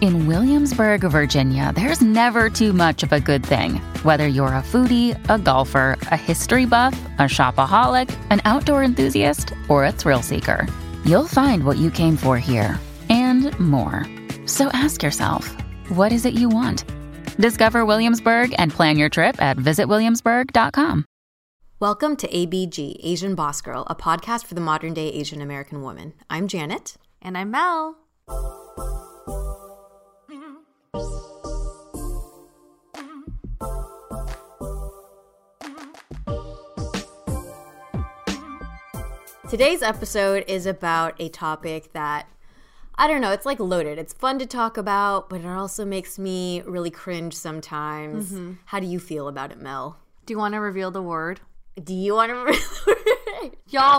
In Williamsburg, Virginia, there's never too much of a good thing. Whether you're a foodie, a golfer, a history buff, a shopaholic, an outdoor enthusiast, or a thrill seeker, you'll find what you came for here and more. So ask yourself, what is it you want? Discover Williamsburg and plan your trip at visitwilliamsburg.com. Welcome to ABG, Asian Boss Girl, a podcast for the modern-day Asian American woman. I'm Janet. And I'm Mel. Today's episode is about a topic that, I don't know, it's like loaded. It's fun to talk about, but it also makes me really cringe sometimes. Mm-hmm. How do you feel about it, Mel? Do you want to reveal the word? Y'all,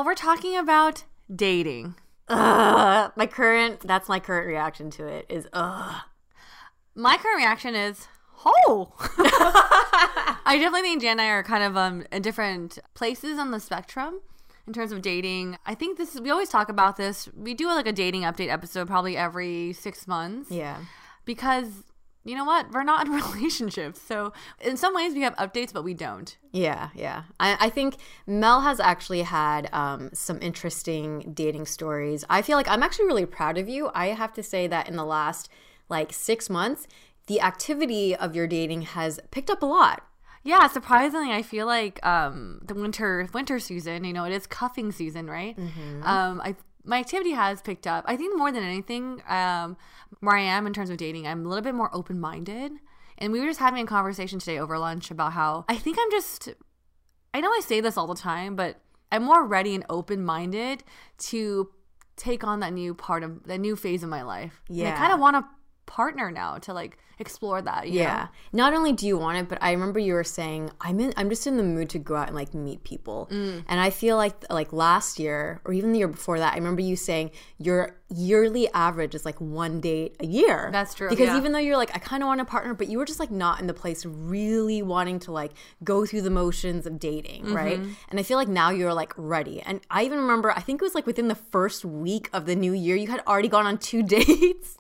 we're talking about dating. That's my current reaction to it is, My current reaction is, I definitely think Jan and I are kind of in different places on the spectrum. In terms of dating, I think this is, we always talk about this. We do like a dating update episode probably every 6 months. Yeah. Because, you know what? We're not in relationships. So in some ways we have updates, but we don't. Yeah, yeah. I think Mel has actually had some interesting dating stories. I feel like I'm actually really proud of you. I have to say that in the last like 6 months, the activity of your dating has picked up a lot. Yeah, surprisingly, I feel like the winter season, you know, it is cuffing season, right? Mm-hmm. My activity has picked up. I think more than anything, where I am in terms of dating, I'm a little bit more open-minded. And we were just having a conversation today over lunch about how I think I know I say this all the time, but I'm more ready and open-minded to take on that new phase of my life. Yeah. And I kind of want to partner now to like explore that. You know? Not only do you want it, but I remember you were saying I'm just in the mood to go out and like meet people. Mm. And I feel like last year or even the year before that, I remember you saying your yearly average is like one date a year. That's true. Because even though you're like I kind of want to partner, but you were just like not in the place really wanting to like go through the motions of dating, mm-hmm. right? And I feel like now you're like ready. And I even remember I think it was like within the first week of the new year, you had already gone on 2 dates.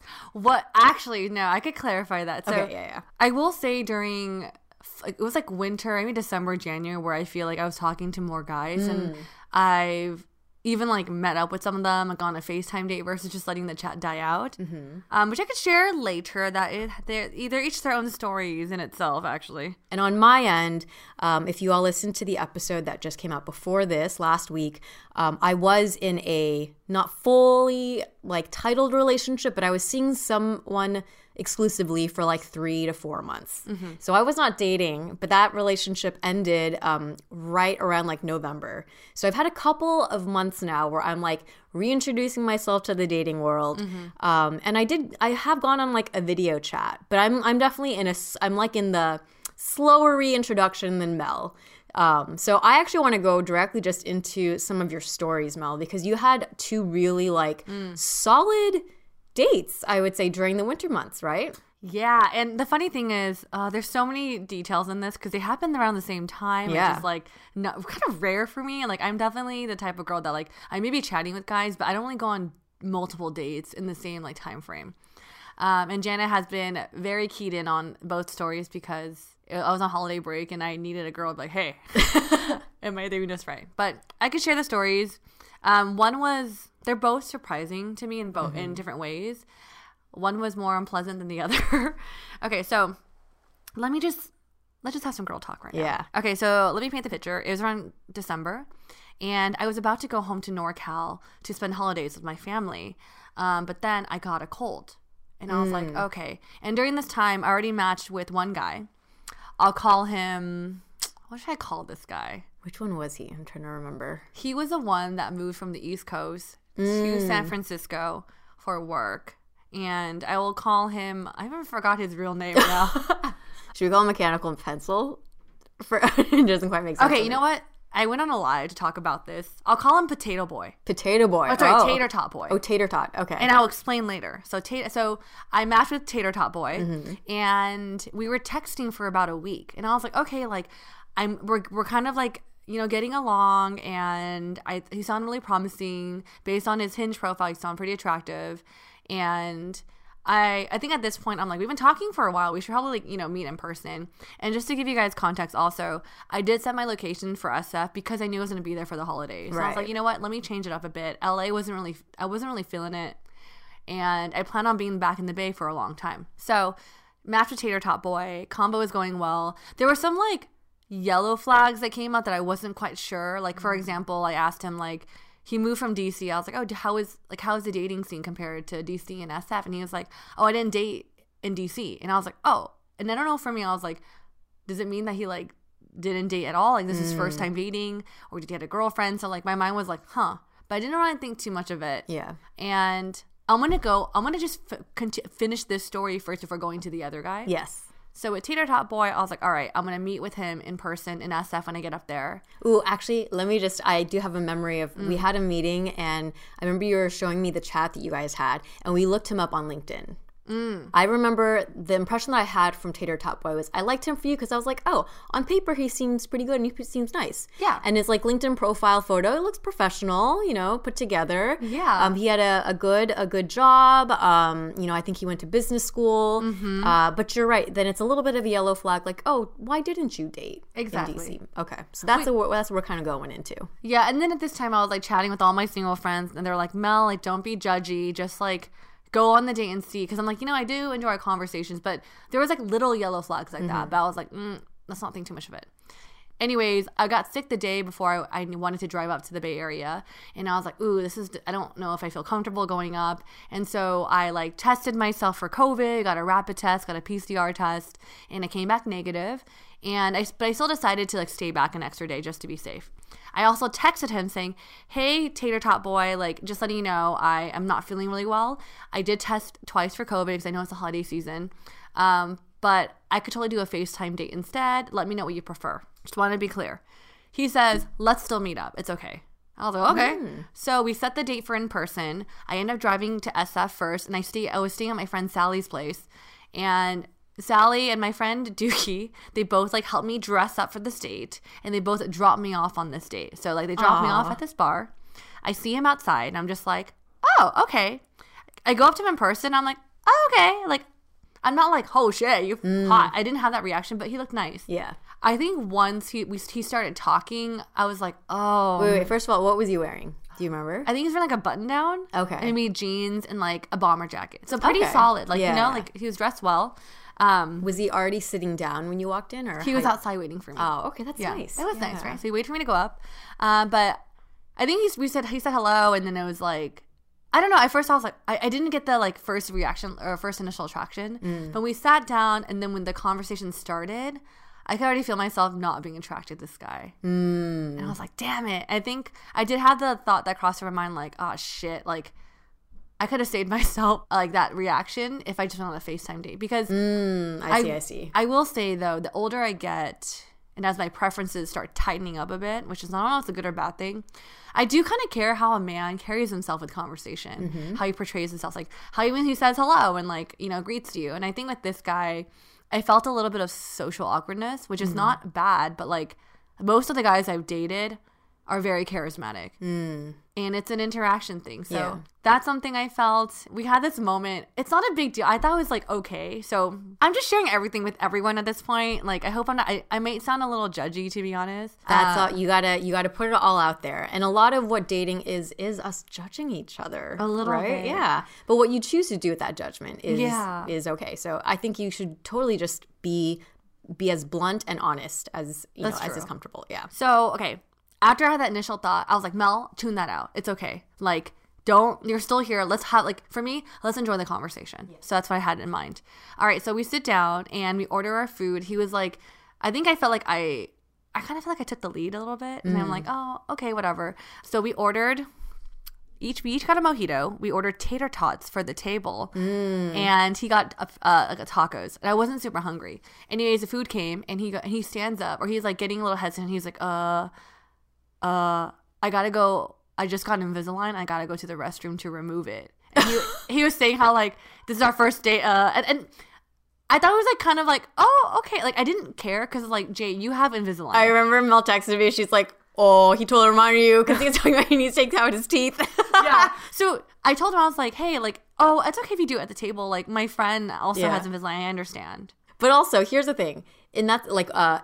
Actually, no, I could clarify that. So okay, yeah. I will say during – it was like winter, I mean December, January, where I feel like I was talking to more guys. Mm. And I've even like met up with some of them, like on a FaceTime date versus just letting the chat die out, mm-hmm. Which I could share later that they're each their own stories in itself, actually. And on my end, if you all listened to the episode that just came out before this last week, I was in a – not fully like titled relationship, but I was seeing someone exclusively for like 3 to 4 months. Mm-hmm. So I was not dating, but that relationship ended right around like November. So I've had a couple of months now where I'm like reintroducing myself to the dating world. Mm-hmm. And I have gone on like a video chat, but I'm definitely I'm like in the slower reintroduction than Mel. So I actually want to go directly just into some of your stories, Mel, because you had 2 really like solid dates, I would say, during the winter months, right? Yeah. And the funny thing is there's so many details in this because they happened around the same time, which is like kind of rare for me. And like I'm definitely the type of girl that like I may be chatting with guys, but I don't really go on multiple dates in the same like time frame. And Janet has been very keyed in on both stories because I was on holiday break and I needed a girl to be like, hey, am I doing this right? But I could share the stories. One was, they're both surprising to me in different ways. One was more unpleasant than the other. Okay, so let's just have some girl talk right now. Yeah. Okay, so let me paint the picture. It was around December, and I was about to go home to NorCal to spend holidays with my family, but then I got a cold, and I was like, okay. And during this time, I already matched with one guy. I'll call him. What should I call this guy? Which one was he? I'm trying to remember. He was the one that moved from the East Coast to San Francisco for work. And I will call him, I even forgot his real name now. Should we call him Mechanical and Pencil? It doesn't quite make sense. Okay, you know what? I went on a lie to talk about this. I'll call him Potato Boy. Potato Boy. Oh, sorry, Tater Tot Boy. Oh, Tater Tot. Okay. And I'll explain later. So I matched with Tater Tot Boy, and we were texting for about a week. And I was like, okay, like, we're kind of like, you know, getting along, and he sounded really promising. Based on his Hinge profile, he sounded pretty attractive. And I think at this point, I'm like, we've been talking for a while. We should probably, like, you know, meet in person. And just to give you guys context also, I did set my location for SF because I knew I was going to be there for the holidays. Right. So I was like, you know what? Let me change it up a bit. LA I wasn't really feeling it. And I plan on being back in the Bay for a long time. So match with Tater Tot Boy. Combo is going well. There were some, like, yellow flags that came out that I wasn't quite sure. Like, for example, I asked him, like, he moved from DC. I was like, oh, how is the dating scene compared to DC and SF? And he was like, oh, I didn't date in DC. And I was like, oh. And I don't know, for me, I was like, does it mean that he, like, didn't date at all? Like, this is his first time dating, or did he have a girlfriend? So, like, my mind was like, huh. But I didn't really think too much of it. Yeah. And I'm going to finish this story first before going to the other guy. Yes. So with Tater Tot Boy, I was like, all right, I'm going to meet with him in person in SF when I get up there. Ooh, actually, I do have a memory of we had a meeting, and I remember you were showing me the chat that you guys had, and we looked him up on LinkedIn. I remember the impression that I had from Tater Tot Boy was I liked him for you because I was like, oh, on paper, he seems pretty good and he seems nice. Yeah. And his, like, LinkedIn profile photo, it looks professional, you know, put together. Yeah. He had a good job. You know, I think he went to business school. But you're right. Then it's a little bit of a yellow flag, like, oh, why didn't you date in DC? Okay. So that's what we're kind of going into. Yeah. And then at this time, I was, like, chatting with all my single friends, and they were like, Mel, like, don't be judgy. Just, like, go on the date and see, because I'm like, you know, I do enjoy our conversations, but there was, like, little yellow flags like that, but I was like, let's not think too much of it. Anyways, I got sick the day before I wanted to drive up to the Bay Area, and I was like, ooh, I don't know if I feel comfortable going up, and so I, like, tested myself for COVID, got a rapid test, got a PCR test, and I came back negative, but I still decided to, like, stay back an extra day just to be safe. I also texted him saying, hey, Tater Tot Boy, like, just letting you know, I am not feeling really well. I did test twice for COVID because I know it's the holiday season, but I could totally do a FaceTime date instead. Let me know what you prefer. Just want to be clear. He says, let's still meet up. It's okay. I was like, okay. So we set the date for in person. I end up driving to SF first, and I was staying at my friend Sally's place, and Sally and my friend Dookie, they both, like, helped me dress up for this date, and they both dropped me off on this date. So, like, they dropped me off at this bar. I see him outside, and I'm just like, oh, okay. I go up to him in person. I'm like, oh, okay. Like, I'm not like, oh, shit, you're hot. I didn't have that reaction, but he looked nice. Yeah. I think once he started talking, I was like, oh. Wait. First of all, what was he wearing? Do you remember? I think he's wearing, like, a button-down. Okay. And maybe jeans and, like, a bomber jacket. So pretty solid. Like, you know, like, he was dressed well. Was he already sitting down when you walked in? Or he was outside waiting for me. Oh, okay. That's nice. That was nice, right? So he waited for me to go up. But I think he said hello, and then it was like, I don't know. At first I was like, I didn't get the, like, first reaction or first initial attraction. But we sat down, and then when the conversation started, I could already feel myself not being attracted to this guy. And I was like, damn it. I think I did have the thought that crossed over my mind, like, oh, shit, like, I could have saved myself, like, that reaction if I just went on a FaceTime date, because I see. I will say, though, the older I get and as my preferences start tightening up a bit, which is, I don't know if it's a good or bad thing, I do kind of care how a man carries himself with conversation, how he portrays himself, like, how even he says hello and, like, you know, greets you. And I think with this guy, I felt a little bit of social awkwardness, which is not bad, but, like, most of the guys I've dated – are very charismatic. Mm. And it's an interaction thing. So that's something I felt. We had this moment. It's not a big deal. I thought it was like, okay. So I'm just sharing everything with everyone at this point. Like, I hope I'm not, I might sound a little judgy, to be honest. That's all. You gotta put it all out there. And a lot of what dating is us judging each other. A little bit. Yeah. But what you choose to do with that judgment is okay. So I think you should totally just be as blunt and honest as you know, as is comfortable. Yeah. So, okay. After I had that initial thought, I was like, Mel, tune that out. It's okay. Like, don't, you're still here. Let's have, like, for me, let's enjoy the conversation. Yeah. So that's what I had in mind. All right. So we sit down and we order our food. He was like, I kind of feel like I took the lead a little bit. And I'm like, oh, okay, whatever. So we ordered, we each got a mojito. We ordered tater tots for the table. And he got tacos. And I wasn't super hungry. Anyways, the food came and he stands up, or he's like getting a little hesitant. He's like, I gotta go. I just got Invisalign. I gotta go to the restroom to remove it. And he was saying how, like, this is our first day. And I thought it was, like, kind of like, oh, okay. Like, I didn't care because, like, Jay, you have Invisalign. I remember Mel texted me. She's like, oh, he told her to remind you because he's talking about he needs to take out his teeth. Yeah. So I told him, I was like, hey, like, oh, it's okay if you do it at the table. Like, my friend also has Invisalign. I understand. But also, here's the thing. And that's like a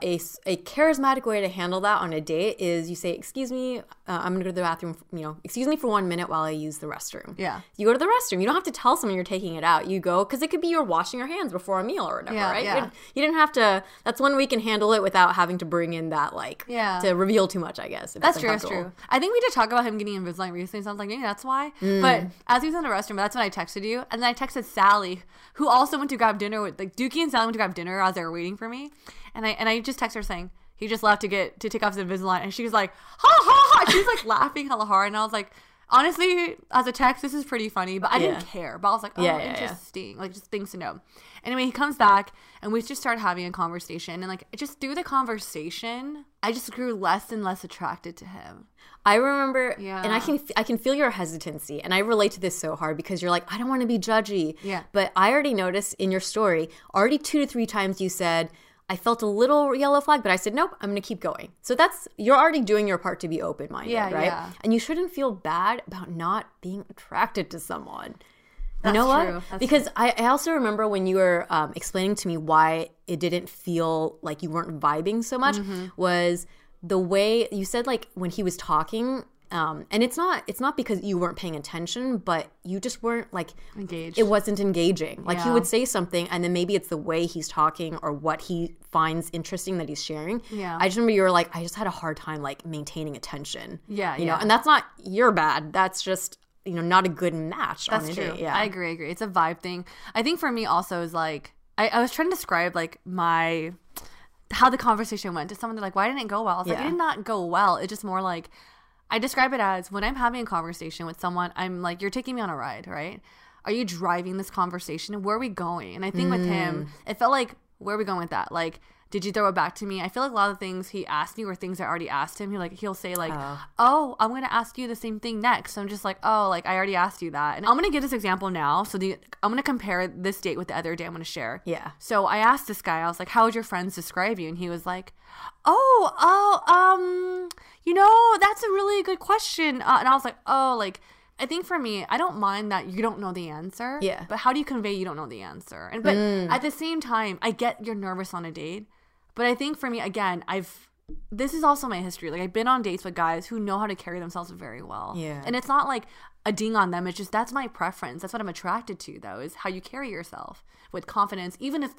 charismatic way to handle that on a date is you say, excuse me, I'm going to go to the bathroom, you know, excuse me for 1 minute while I use the restroom. Yeah. You go to the restroom. You don't have to tell someone you're taking it out. You go, because it could be you're washing your hands before a meal or whatever, right? Yeah. You didn't have to, that's one way you can handle it without having to bring in that, like, to reveal too much, I guess. That's true. I think we did talk about him getting Invisalign recently, so I was like, maybe that's why. But as he was in the restroom, that's when I texted you. And then I texted Sally, who also went to grab dinner with, like, Dookie and Sally went to grab dinner as they were waiting for me. And I just text her saying, he just left to take off his Invisalign. And she was like, ha, ha, ha. She was like laughing hella hard. And I was like, honestly, as a text, this is pretty funny. But I didn't care. But I was like, oh, interesting. Like, just things to know. Anyway, he comes back and we just start having a conversation. And, like, just through the conversation, I just grew less and less attracted to him. I remember, and I can feel your hesitancy, and I relate to this so hard because you're like, I don't want to be judgy. Yeah. But I already noticed in your story, already 2 to 3 times you said, I felt a little yellow flag, but I said, nope, I'm going to keep going. So you're already doing your part to be open-minded, right? Yeah. And you shouldn't feel bad about not being attracted to someone. That's you know true. What? That's because true. I also remember when you were explaining to me why it didn't feel like you weren't vibing so much was the way you said, like, when he was talking, and it's not because you weren't paying attention, but you just weren't, like, engaged. It wasn't engaging. Like, he would say something, and then maybe it's the way he's talking or what he finds interesting that he's sharing. Yeah. I just remember you were like, I just had a hard time, like, maintaining attention. Yeah, you know, and that's not your bad. That's just, you know, not a good match. That's true. Yeah. I agree. It's a vibe thing. I think for me also is, like, I was trying to describe, like, my how the conversation went to someone. They're like, why didn't it go well? I was like, it did not go well. It's just more like, I describe it as when I'm having a conversation with someone, I'm like, you're taking me on a ride, right? Are you driving this conversation? Where are we going? And I think with him, it felt like, where are we going with that? Like, did you throw it back to me? I feel like a lot of things he asked me were things I already asked him. He'll say, like, oh, I'm going to ask you the same thing next. So I'm just like, oh, like, I already asked you that. And I'm going to give this example now. So I'm going to compare this date with the other day I'm going to share. Yeah. So I asked this guy, I was like, how would your friends describe you? And he was like, you know, that's a really good question. And I was like, oh, like, I think for me, I don't mind that you don't know the answer. Yeah. But how do you convey you don't know the answer? And But at the same time, I get you're nervous on a date. But I think for me, again, this is also my history. Like, I've been on dates with guys who know how to carry themselves very well. Yeah. And it's not like a ding on them. It's just that's my preference. That's what I'm attracted to, though, is how you carry yourself with confidence, even if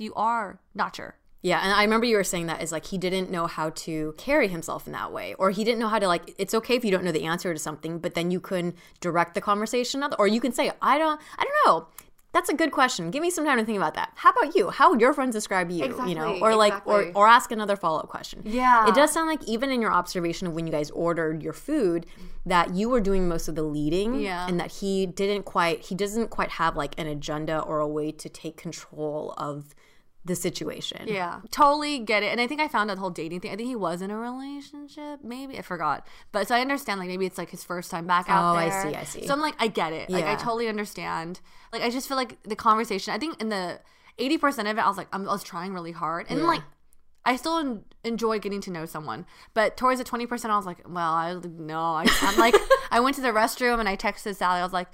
you are not sure. Yeah, and I remember you were saying that is, like, he didn't know how to carry himself in that way, or he didn't know how to, like, it's okay if you don't know the answer to something, but then you can direct the conversation, or you can say, I don't know. That's a good question. Give me some time to think about that. How about you? How would your friends describe you? Exactly, you know, or like, exactly. or ask another follow-up question. Yeah. It does sound like even in your observation of when you guys ordered your food, that you were doing most of the leading, and that he doesn't quite have, like, an agenda or a way to take control of the situation. Yeah, totally get it. And I think I found out the whole dating thing. I think he was in a relationship, maybe. I forgot. But so I understand, like, maybe it's, like, his first time back out there. Oh, I see. So I'm like, I get it. Yeah. Like, I totally understand. Like, I just feel like the conversation, I think in the 80% of it, I was like, I was trying really hard. And, like, I still enjoy getting to know someone. But towards the 20%, I was like, well, I'm like, I went to the restroom and I texted Sally. I was like,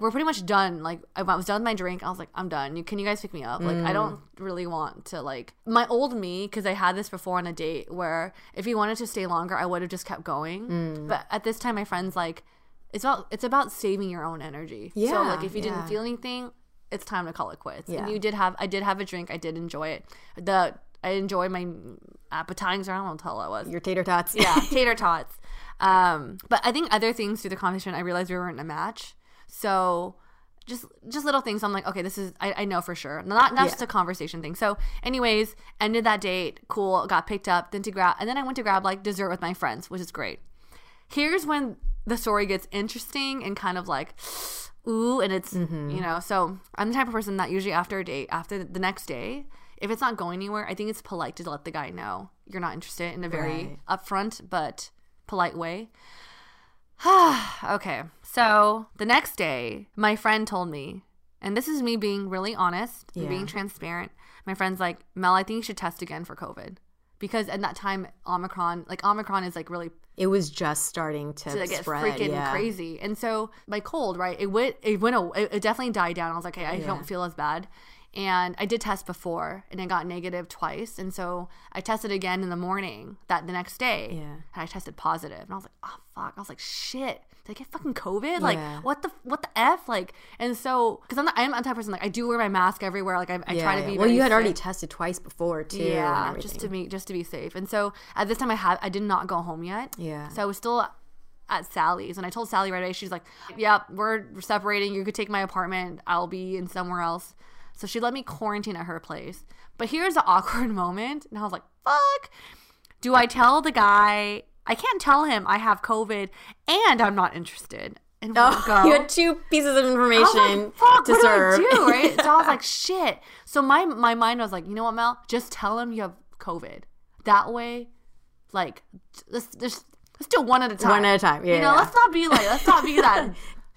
we're pretty much done. Like, I was done with my drink. I was like, I'm done. Can you guys pick me up? Like, I don't really want to, like, my old me, because I had this before on a date where if he wanted to stay longer, I would have just kept going. But at this time, my friend's like, it's about saving your own energy. Yeah. So, like, if you didn't feel anything, it's time to call it quits. Yeah. And I did have a drink. I did enjoy it. I enjoyed my appetizers. I don't know what the hell it was. Your tater tots. Yeah, tater tots. But I think other things through the conversation, I realized we weren't a match. So just little things. I'm like, okay, this is, I know for sure. Not just a conversation thing. So anyways, ended that date. Cool. Got picked up. Then I went to grab, like, dessert with my friends, which is great. Here's when the story gets interesting and kind of like, ooh, and it's, you know. So I'm the type of person that usually after a date, after the next day, if it's not going anywhere, I think it's polite to let the guy know you're not interested in a very upfront but polite way. Okay. So the next day, my friend told me, and this is me being really honest and being transparent. My friend's like, Mel, I think you should test again for COVID. Because at that time, Omicron is, like, really... It was just starting to spread. Freaking crazy. And so my cold, right, it definitely died down. I was like, hey, I don't feel as bad. And I did test before, and I got negative twice. And so I tested again in the morning the next day. Yeah. And I tested positive. And I was like, oh, fuck. I was like, shit. Did I get fucking COVID? Yeah. Like, what the F? Like, and so, because I'm the type of person, like, I do wear my mask everywhere. Like, I try to be Well, you had already tested twice before, too. Yeah, just to be safe. And so, at this time, I did not go home yet. Yeah. So, I was still at Sally's. And I told Sally right away, she's like, yep, we're separating. You could take my apartment. I'll be in somewhere else. So, she let me quarantine at her place. But here's the awkward moment. And I was like, fuck. Do I tell the guy... I can't tell him I have COVID and I'm not interested. And you had two pieces of information like, fuck, to serve. Do I do? Right? So I was like, shit. So my mind was like, you know what, Mel? Just tell him you have COVID. That way, like, let's do one at a time. One at a time. Yeah. You know, let's not be that.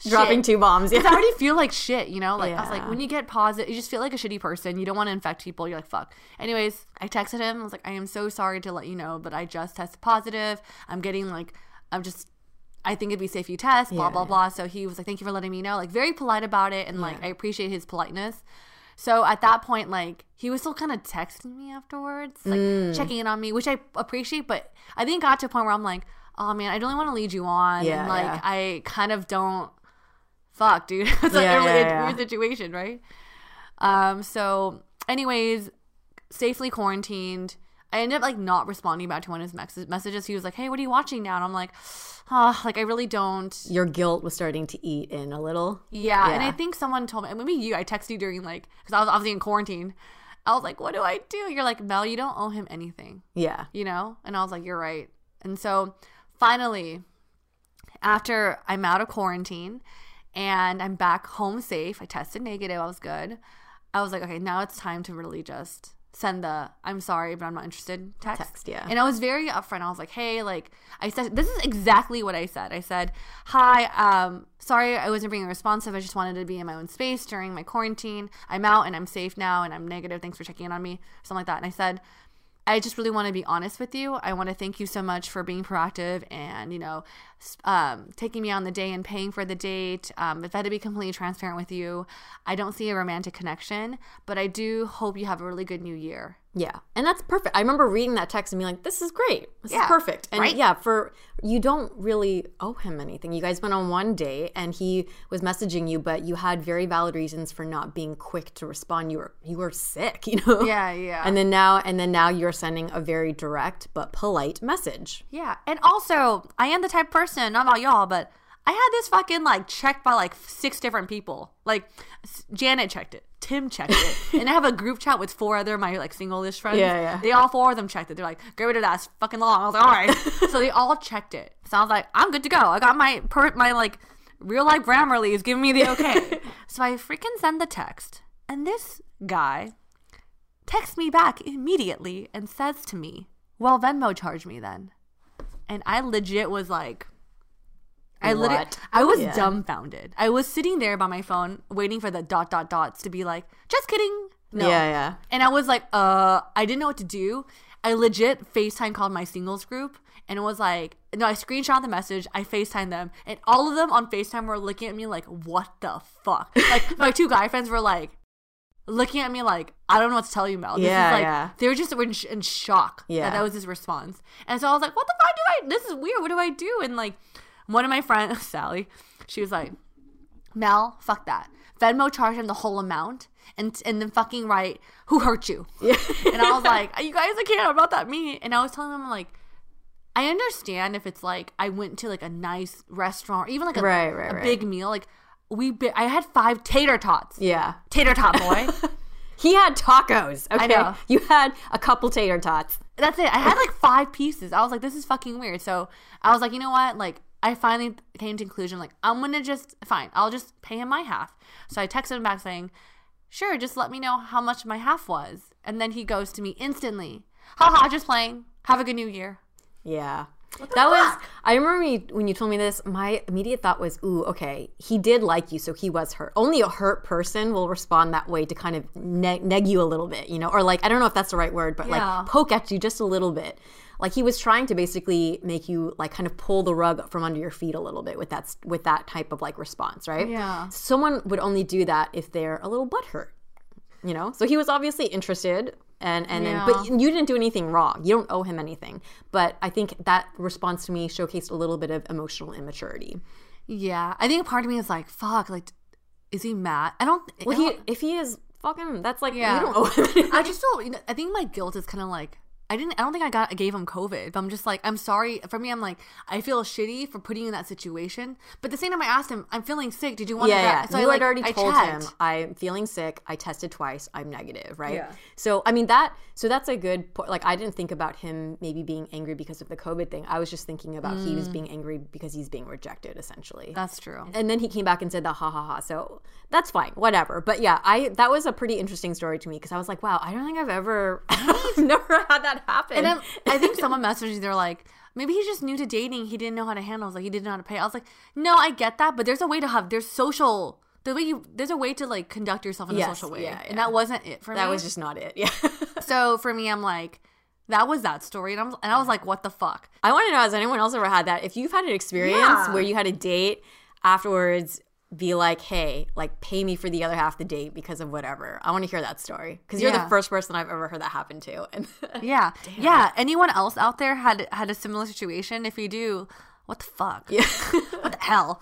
Dropping two bombs. Yeah. I already feel like shit, you know? Like, I was like, when you get positive, you just feel like a shitty person. You don't want to infect people. You're like, fuck. Anyways, I texted him. I was like, I am so sorry to let you know, but I just tested positive. I'm getting, like, I think it'd be safe you test, blah, blah, blah. So he was like, thank you for letting me know. Like, very polite about it. And, like, I appreciate his politeness. So at that point, like, he was still kind of texting me afterwards, like, checking in on me, which I appreciate. But I think it got to a point where I'm like, oh, man, I don't really want to lead you on. Yeah, and, like, I kind of don't. Fuck, dude. It's a weird situation, right? So anyways, safely quarantined. I ended up, like, not responding back to one of his messages. He was like, hey, what are you watching now? And I'm like, oh, like, I really don't. Your guilt was starting to eat in a little. Yeah, and I think someone told me, and maybe you, I texted you during, like, because I was obviously in quarantine. I was like, what do I do? You're like, Mel, you don't owe him anything. Yeah. You know? And I was like, you're right. And so finally, after I'm out of quarantine – and I'm back home safe. I tested negative. I was good. I was like, okay, now it's time to really just send the I'm sorry, but I'm not interested text. Yeah. And I was very upfront. I was like, hey, like I said, this is exactly what I said. I said, hi, sorry I wasn't being responsive. I just wanted to be in my own space during my quarantine. I'm out and I'm safe now and I'm negative. Thanks for checking in on me, something like that. And I said, I just really want to be honest with you. I want to thank you so much for being proactive and, you know, taking me on the day and paying for the date. If I had to be completely transparent with you, I don't see a romantic connection, but I do hope you have a really good new year. Yeah. And that's perfect. I remember reading that text and being like, this is great. This is perfect. And right? You don't really owe him anything. You guys went on one date and he was messaging you, but you had very valid reasons for not being quick to respond. You were sick, you know? Yeah, yeah. And then now you're sending a very direct but polite message. Yeah. And also, I am the type of person, not about y'all, but I had this fucking, like, checked by, like, 6 different people. Like, Janet checked it. Tim checked it. And I have a group chat with 4 other of my, like, single-ish friends. Yeah, yeah. They all 4 of them checked it. They're like, get rid of that. It's fucking long. I was like, all right. So they all checked it. So I was like, I'm good to go. I got my like, real-life Grammarly is giving me the okay. So I freaking send the text. And this guy texts me back immediately and says to me, well, Venmo charged me then. And I legit was like... I was dumbfounded. I was sitting there by my phone waiting for the dots to be like, just kidding. No. Yeah, yeah. And I was like, I didn't know what to do. I legit FaceTime called my singles group, and it was like, no, I screenshot the message, I FaceTimed them, and all of them on FaceTime were looking at me like, what the fuck? Like, my two guy friends were like, looking at me like, I don't know what to tell you, Mel. This is like, they were just in shock. Yeah. That was his response. And so I was like, what the fuck do I, this is weird, what do I do? And like, one of my friends, Sally, she was like, Mel, fuck that. Venmo charged him the whole amount and then fucking write, who hurt you? Yeah. And I was like, you guys, I can't, I'm not that mean. And I was telling him like, I understand if it's like, I went to like a nice restaurant or even like a big meal. Like I had 5 tater tots. Yeah. Tater Tot Boy. He had tacos. Okay. I know. You had a couple tater tots. That's it. I had like 5 pieces. I was like, this is fucking weird. So I was like, you know what? Like, I finally came to conclusion, like, I'm going to just, fine, I'll just pay him my half. So I texted him back saying, sure, just let me know how much my half was. And then he goes to me instantly. Haha, just playing. Have a good new year. Yeah. That was, I remember when you told me this, my immediate thought was, ooh, okay, he did like you, so he was hurt. Only a hurt person will respond that way to kind of neg you a little bit, you know? Or like, I don't know if that's the right word, but like poke at you just a little bit. Like he was trying to basically make you like kind of pull the rug from under your feet a little bit with that type of like response, right? Yeah. Someone would only do that if they're a little butthurt, you know? So he was obviously interested and but you didn't do anything wrong. You don't owe him anything. But I think that response to me showcased a little bit of emotional immaturity. Yeah. I think a part of me is like, fuck, like, is he mad? If he is, fuck him. That's like, you don't owe him anything. I just don't, I think my guilt is kind of like, I don't think I gave him COVID, but I'm just like, I'm sorry. For me, I'm like, I feel shitty for putting you in that situation. But the same time I asked him, I'm feeling sick. Did you want to go? So you had already told him, I'm feeling sick. I tested twice. I'm negative, right? Yeah. So, I mean, so that's a good point. Like, I didn't think about him maybe being angry because of the COVID thing. I was just thinking about he was being angry because he's being rejected, essentially. That's true. And then he came back and said the ha, ha, ha. So that's fine. Whatever. But yeah, that was a pretty interesting story to me because I was like, wow, I don't think I've never had that happen. And I think someone messaged me, they're like, maybe he's just new to dating, he didn't know how to handle it, like he didn't know how to pay. I was like, no, I get that, but there's a way to like conduct yourself in a social way. Yeah, and that wasn't it for me. That was just not it. Yeah. So for me, I'm like, that was that story, and I was like, what the fuck? I want to know, has anyone else ever had that? If you've had an experience where you had a date afterwards, be like, hey, like pay me for the other half of the date because of whatever. I want to hear that story because you're the first person I've ever heard that happen to. And yeah. Anyone else out there had a similar situation? If you do, what the fuck? Yeah. What the hell?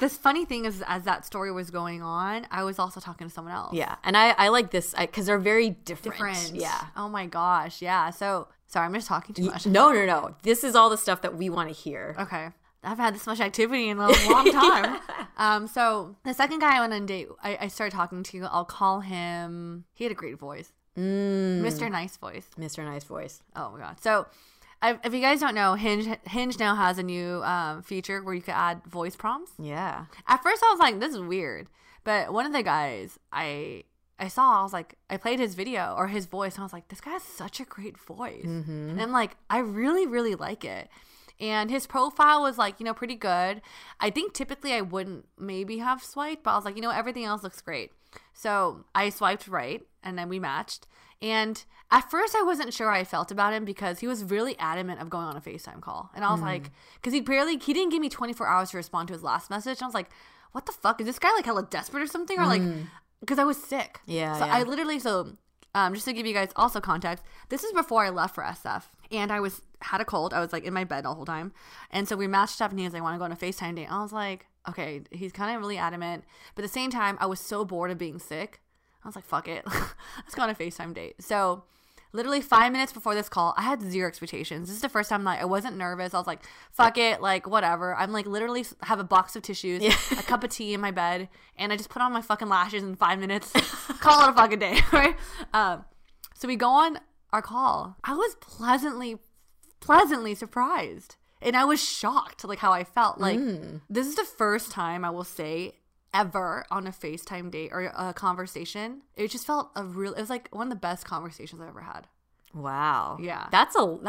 This funny thing is, as that story was going on, I was also talking to someone else. Yeah. And I like this because they're very different. Yeah. Oh, my gosh. Yeah. So, sorry, I'm just talking too much. No. This is all the stuff that we want to hear. Okay. I've had this much activity in a long time. Yeah. So, the second guy I went on a date, I started talking to, I'll call him. He had a great voice. Mr. Nice Voice. Mr. Nice Voice. Oh, my God. So if you guys don't know, Hinge now has a new feature where you can add voice prompts. Yeah. At first, I was like, this is weird. But one of the guys I saw, I was like, I played his video or his voice. And I was like, this guy has such a great voice. Mm-hmm. And I'm like, I really, really like it. And his profile was like, you know, pretty good. I think typically I wouldn't maybe have swiped, but I was like, you know, everything else looks great. So I swiped right and then we matched. And at first I wasn't sure how I felt about him because he was really adamant of going on a FaceTime call. And I was like, because he didn't give me 24 hours to respond to his last message. And I was like, what the fuck? Is this guy like hella desperate or something? Or like, because I was sick. Yeah. So yeah. Just to give you guys also context, this is before I left for SF. And I had a cold. I was like in my bed the whole time. And so we matched up and he was like, I want to go on a FaceTime date. And I was like, okay, he's kind of really adamant. But at the same time, I was so bored of being sick. I was like, fuck it. Let's go on a FaceTime date. So literally 5 minutes before this call, I had zero expectations. This is the first time I wasn't nervous. I was like, fuck it. Like, whatever. I'm like literally have a box of tissues, a cup of tea in my bed. And I just put on my fucking lashes in 5 minutes. Call it a fucking day. Right? So we go on our call. I was pleasantly surprised. And I was shocked, like, how I felt. Like, this is the first time, I will say, ever on a FaceTime date or a conversation. It just felt it was, like, one of the best conversations I've ever had. Wow. Yeah. That's a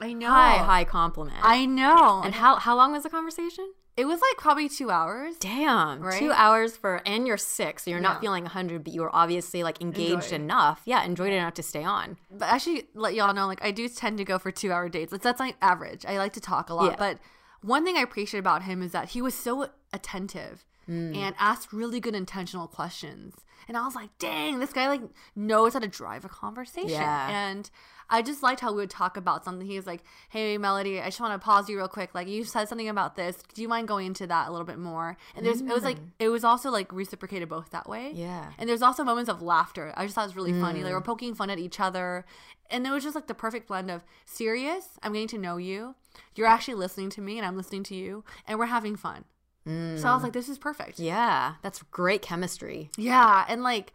high compliment. I know. And how long was the conversation? It was, like, probably 2 hours. Damn. Right? 2 hours and you're sick, so you're not feeling 100, but you were obviously, like, engaged enough. Yeah, enjoyed it enough to stay on. But actually, let y'all know, like, I do tend to go for 2-hour dates. That's, like, average. I like to talk a lot. Yeah. But one thing I appreciate about him is that he was so attentive and asked really good intentional questions. And I was like, dang, this guy, like, knows how to drive a conversation. Yeah. And I just liked how we would talk about something. He was like, hey, Melody, I just want to pause you real quick. Like, you said something about this. Do you mind going into that a little bit more? And it was like, it was also like reciprocated both that way. Yeah. And there's also moments of laughter. I just thought it was really funny. Like, we're poking fun at each other. And it was just like the perfect blend of serious, I'm getting to know you. You're actually listening to me and I'm listening to you. And we're having fun. So I was like, this is perfect. Yeah. That's great chemistry. Yeah. And like,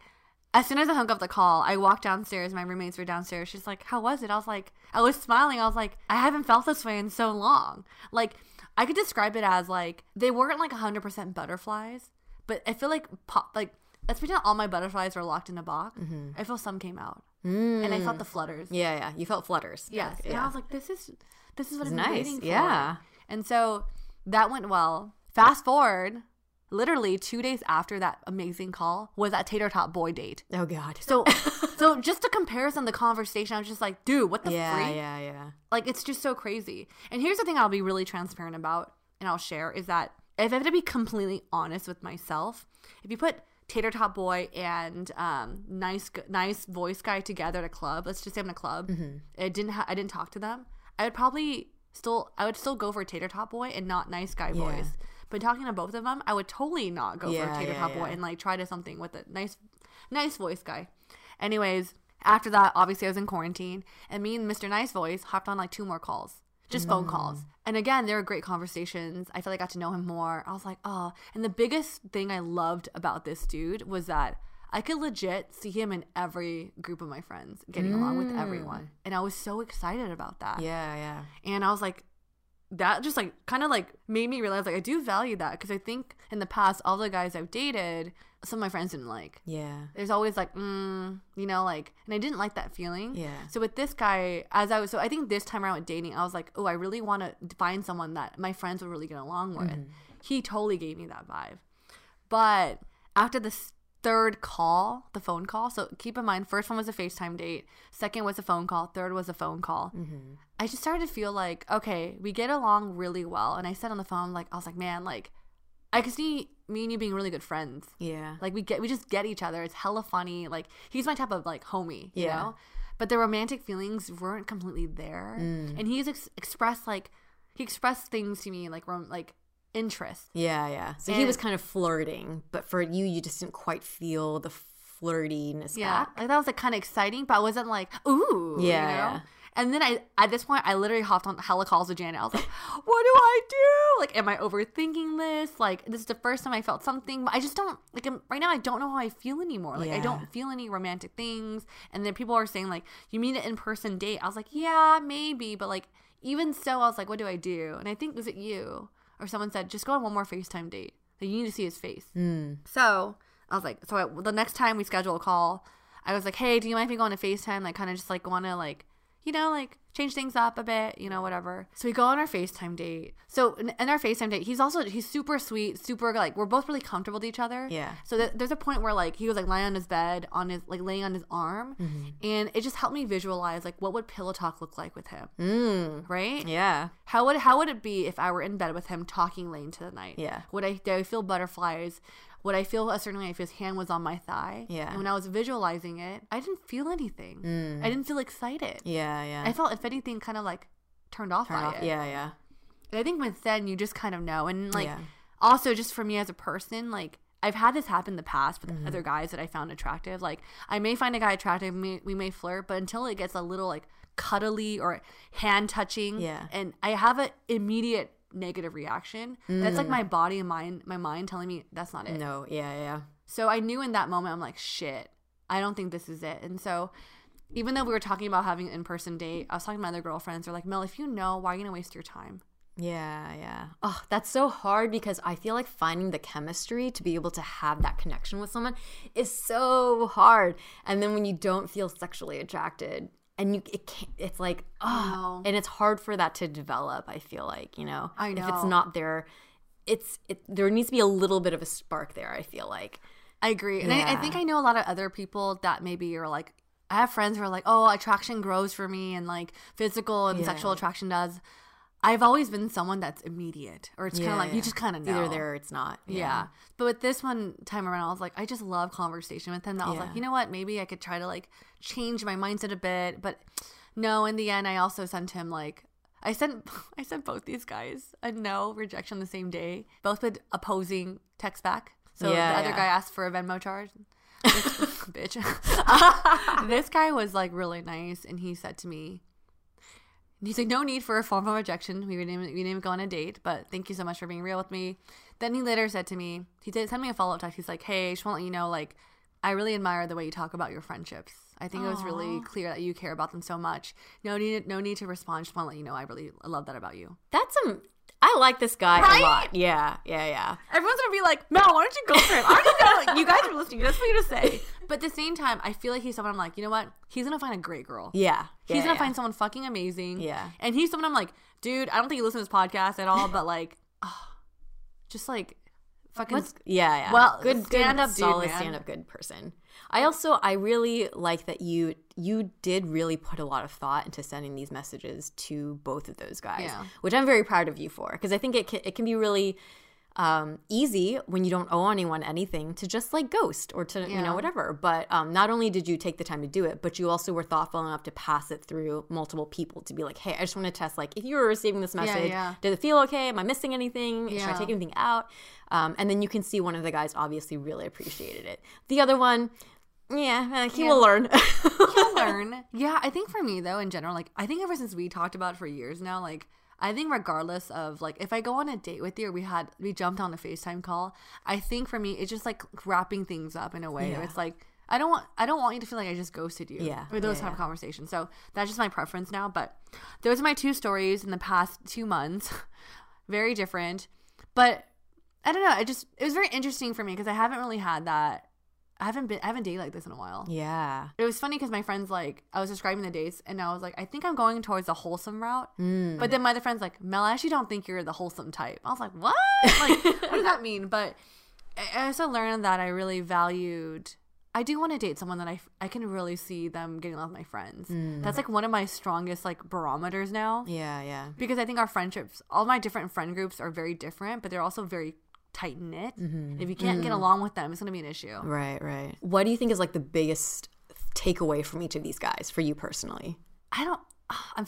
as soon as I hung up the call, I walked downstairs. My roommates were downstairs. She's like, how was it? I was like, I was smiling. I was like, I haven't felt this way in so long. Like, I could describe it as like, they weren't like 100% butterflies, but I feel like, let's pretend all my butterflies were locked in a box. Mm-hmm. I feel some came out. And I felt the flutters. Yeah, yeah. You felt flutters. Yes. Yeah. And I was like, this is what I'm waiting for. Yeah. And so that went well. Fast forward, literally 2 days after that amazing call was that Tater Tot Boy date. Oh, God. So just to comparison, the conversation, I was just like, dude, what the freak? Yeah, yeah, yeah. Like, it's just so crazy. And here's the thing I'll be really transparent about and I'll share is that if I have to be completely honest with myself, if you put Tater Tot Boy and nice voice guy together at a club, let's just say I'm in a club, I didn't talk to them, I would still go for Tater Tot Boy and not nice guy voice. But talking to both of them, I would totally not go for a Tater Tot Boy and, like, try to something with a nice voice guy. Anyways, after that, obviously, I was in quarantine. And me and Mr. Nice Voice hopped on, like, 2 more calls. Just phone calls. And, again, they were great conversations. I feel like I got to know him more. I was like, oh. And the biggest thing I loved about this dude was that I could legit see him in every group of my friends getting along with everyone. And I was so excited about that. Yeah, yeah. And I was like, that just, like, kind of, like, made me realize, like, I do value that because I think in the past, all the guys I've dated, some of my friends didn't like. Yeah. There's always, like, you know, like, and I didn't like that feeling. Yeah. So with this guy, I think this time around with dating, I was like, oh, I really want to find someone that my friends would really get along with. Mm-hmm. He totally gave me that vibe. But after the third call, the phone call, so keep in mind, first one was a FaceTime date, second was a phone call, third was a phone call. Mm-hmm. I just started to feel like, okay, we get along really well. And I said on the phone, like, I was like, man, like, I could see me and you being really good friends. Yeah. Like, we just get each other. It's hella funny. Like, he's my type of, like, homie, you know? But the romantic feelings weren't completely there. And he's expressed things to me, like, interest. Yeah, yeah. So he was kind of flirting. But for you just didn't quite feel the flirtiness back. Yeah, like, that was, like, kind of exciting. But I wasn't like, ooh, you know? And then at this point, I literally hopped on hella calls with Janet. I was like, what do? Like, am I overthinking this? Like, this is the first time I felt something. But I just don't, like, right now I don't know how I feel anymore. Like, yeah. I don't feel any romantic things. And then people are saying, like, you mean an in-person date? I was like, yeah, maybe. But, like, even so, I was like, what do I do? And I think, was it you? Or someone said, just go on one more FaceTime date. Like, you need to see his face. So I was like, the next time we schedule a call, I was like, hey, do you mind if we go on a FaceTime? Like, kind of just, like, want to, like, you know, like, change things up a bit, you know, whatever. So we go on our FaceTime date. So in our FaceTime date, he's super sweet, super, like, we're both really comfortable with each other. Yeah. So there's a point where, like, he was, like, lying on his bed, laying on his arm. Mm-hmm. And it just helped me visualize, like, what would pillow talk look like with him? Right? Yeah. How would it be if I were in bed with him talking late into the night? Yeah. Do I feel butterflies? Would I feel a certain way if his hand was on my thigh? Yeah. And when I was visualizing it, I didn't feel anything. I didn't feel excited. Yeah, yeah. I felt, if anything, kind of, like, turned off by it. Yeah, yeah. And I think with then, you just kind of know. And, like, also just for me as a person, like, I've had this happen in the past with other guys that I found attractive. Like, I may find a guy attractive, we may flirt, but until it gets a little, like, cuddly or hand-touching. Yeah. And I have an immediate negative reaction. That's like my body and my mind telling me that's not it. No, yeah, yeah. So I knew in that moment, I'm like, shit, I don't think this is it. And so even though we were talking about having an in-person date, I was talking to my other girlfriends. They're like, Mel, if you know, why are you gonna waste your time? Yeah, yeah. Oh, that's so hard, because I feel like finding the chemistry to be able to have that connection with someone is so hard. And then when you don't feel sexually attracted, and it's like, oh, and it's hard for that to develop, I feel like, you know? I know. If it's not there, there needs to be a little bit of a spark there, I feel like. I agree. And I think I know a lot of other people that maybe are like, I have friends who are like, oh, attraction grows for me, and like physical and sexual attraction does. I've always been someone that's immediate, or it's kind of like you just kind of know. It's either there or it's not. Yeah. But with this one time around, I was like, I just love conversation with him. That I was like, you know what? Maybe I could try to like change my mindset a bit. But no, in the end, I also sent him like – I sent both these guys a no rejection on the same day, both with opposing text back. So the other guy asked for a Venmo charge. Bitch. This guy was like really nice, and he said to me, he's like, no need for a formal rejection. We didn't even go on a date, but thank you so much for being real with me. Then he later said to me, he did send me a follow-up text. He's like, hey, just want to let you know, like, I really admire the way you talk about your friendships. I think it was really clear that you care about them so much. No need to respond. Just want to let you know I really love that about you. I like this guy a lot. Yeah, yeah, yeah. Everyone's going to be like, Mel, why don't you go for him? I don't know. Like, you guys are listening. That's what you're going to say. But at the same time, I feel like he's someone I'm like, you know what? He's going to find a great girl. Yeah. He's going to find someone fucking amazing. Yeah. And he's someone I'm like, dude, I don't think you listen to this podcast at all, but like, just like fucking. Well, good stand-up dude, solid stand-up good person. I really like that you did really put a lot of thought into sending these messages to both of those guys, which I'm very proud of you for, because I think it can be really easy when you don't owe anyone anything to just like ghost or to you know whatever. But not only did you take the time to do it, but you also were thoughtful enough to pass it through multiple people to be like, hey, I just want to test, like, if you were receiving this message, did it feel okay? Am I missing anything? Should I take anything out? And then you can see one of the guys obviously really appreciated it. The other one, he will learn. He'll learn. Yeah, I think for me though, in general, like, I think ever since we talked about it for years now, like, I think regardless of, like, if I go on a date with you or we jumped on a FaceTime call, I think for me it's just like wrapping things up in a way where it's like, I don't want you to feel like I just ghosted you. Yeah. Or those type of conversations. So that's just my preference now. But those are my two stories in the past 2 months. Very different. But I don't know. It was very interesting for me because I haven't really had that. I haven't dated like this in a while. Yeah. It was funny because my friends, like, I was describing the dates and I was like, I think I'm going towards the wholesome route. But then my other friend's like, Mel, I actually don't think you're the wholesome type. I was like, what? Like, what does that mean? But I also learned that I really valued, I do want to date someone that I can really see them getting along with my friends. That's like one of my strongest like barometers now. Yeah, yeah. Because I think our friendships, all my different friend groups are very different, but they're also very tight-knit. If you can't get along with them, it's gonna be an issue. Right. What do you think is like the biggest takeaway from each of these guys for you personally? I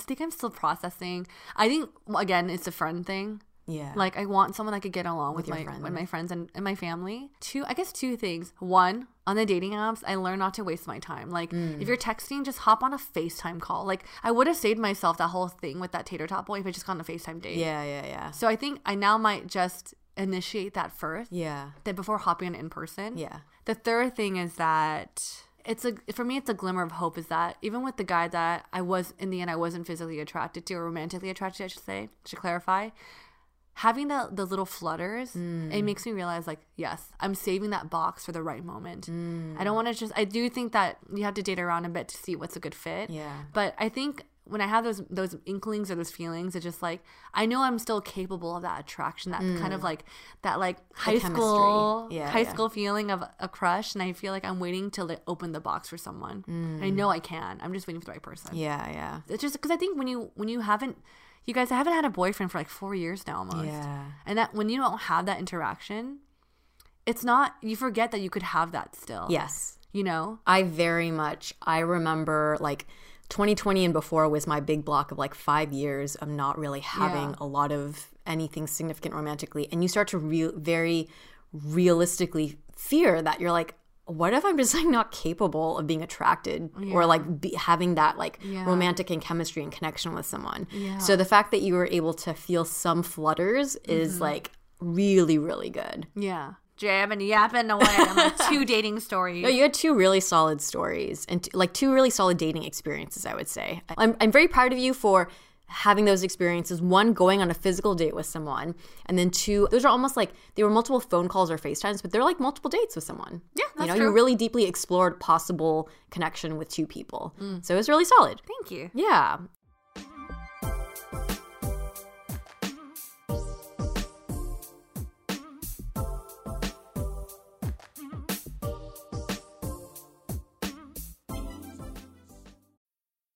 think I'm still processing. I think, again, it's a friend thing. Yeah. Like, I want someone I could get along with my friends and my family. Two things. One, on the dating apps, I learned not to waste my time. Like, if you're texting, just hop on a FaceTime call. Like, I would have saved myself that whole thing with that Tater Tot Boy if I just got on a FaceTime date. Yeah. So I think I now might just initiate that first. Yeah. Then before hopping on in person. Yeah. The third thing is that for me it's a glimmer of hope, is that even with the guy that I wasn't physically attracted to, or romantically attracted to, I should clarify, having the little flutters, it makes me realize, like, yes, I'm saving that box for the right moment. I don't want to I do think that you have to date around a bit to see what's a good fit. Yeah. But I think when I have those inklings or those feelings, it's just like, I know I'm still capable of that attraction, that kind of like that, like high school feeling of a crush. And I feel like I'm waiting till they open the box for someone. And I know I can. I'm just waiting for the right person. Yeah. It's just because I think I haven't had a boyfriend for like 4 years now almost. Yeah. And that when you don't have that interaction, you forget that you could have that still. Yes. You know? I remember, like, 2020 and before was my big block of like 5 years of not really having a lot of anything significant romantically. And you start to very realistically fear that you're like, what if I'm just like not capable of being attracted or like having that like romantic and chemistry and connection with someone? Yeah. So the fact that you were able to feel some flutters is like really, really good. Yeah. Jam and yapping away on like two dating stories. No, you had two really solid stories and two really solid dating experiences, I would say. I'm very proud of you for having those experiences. One, going on a physical date with someone, and then two, those are almost like they were multiple phone calls or FaceTimes, but they're like multiple dates with someone. Yeah, that's true. You really deeply explored possible connection with two people. So it was really solid. Thank you. Yeah.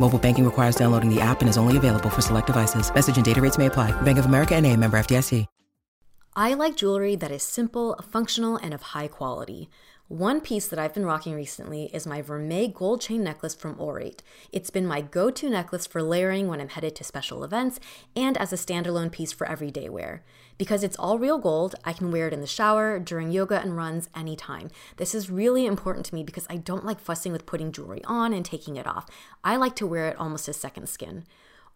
Mobile banking requires downloading the app and is only available for select devices. Message and data rates may apply. Bank of America N.A., member FDIC. I like jewelry that is simple, functional, and of high quality. One piece that I've been rocking recently is my vermeil gold chain necklace from Aurate. It's been my go-to necklace for layering when I'm headed to special events and as a standalone piece for everyday wear. Because it's all real gold, I can wear it in the shower, during yoga and runs, anytime. This is really important to me because I don't like fussing with putting jewelry on and taking it off. I like to wear it almost as second skin.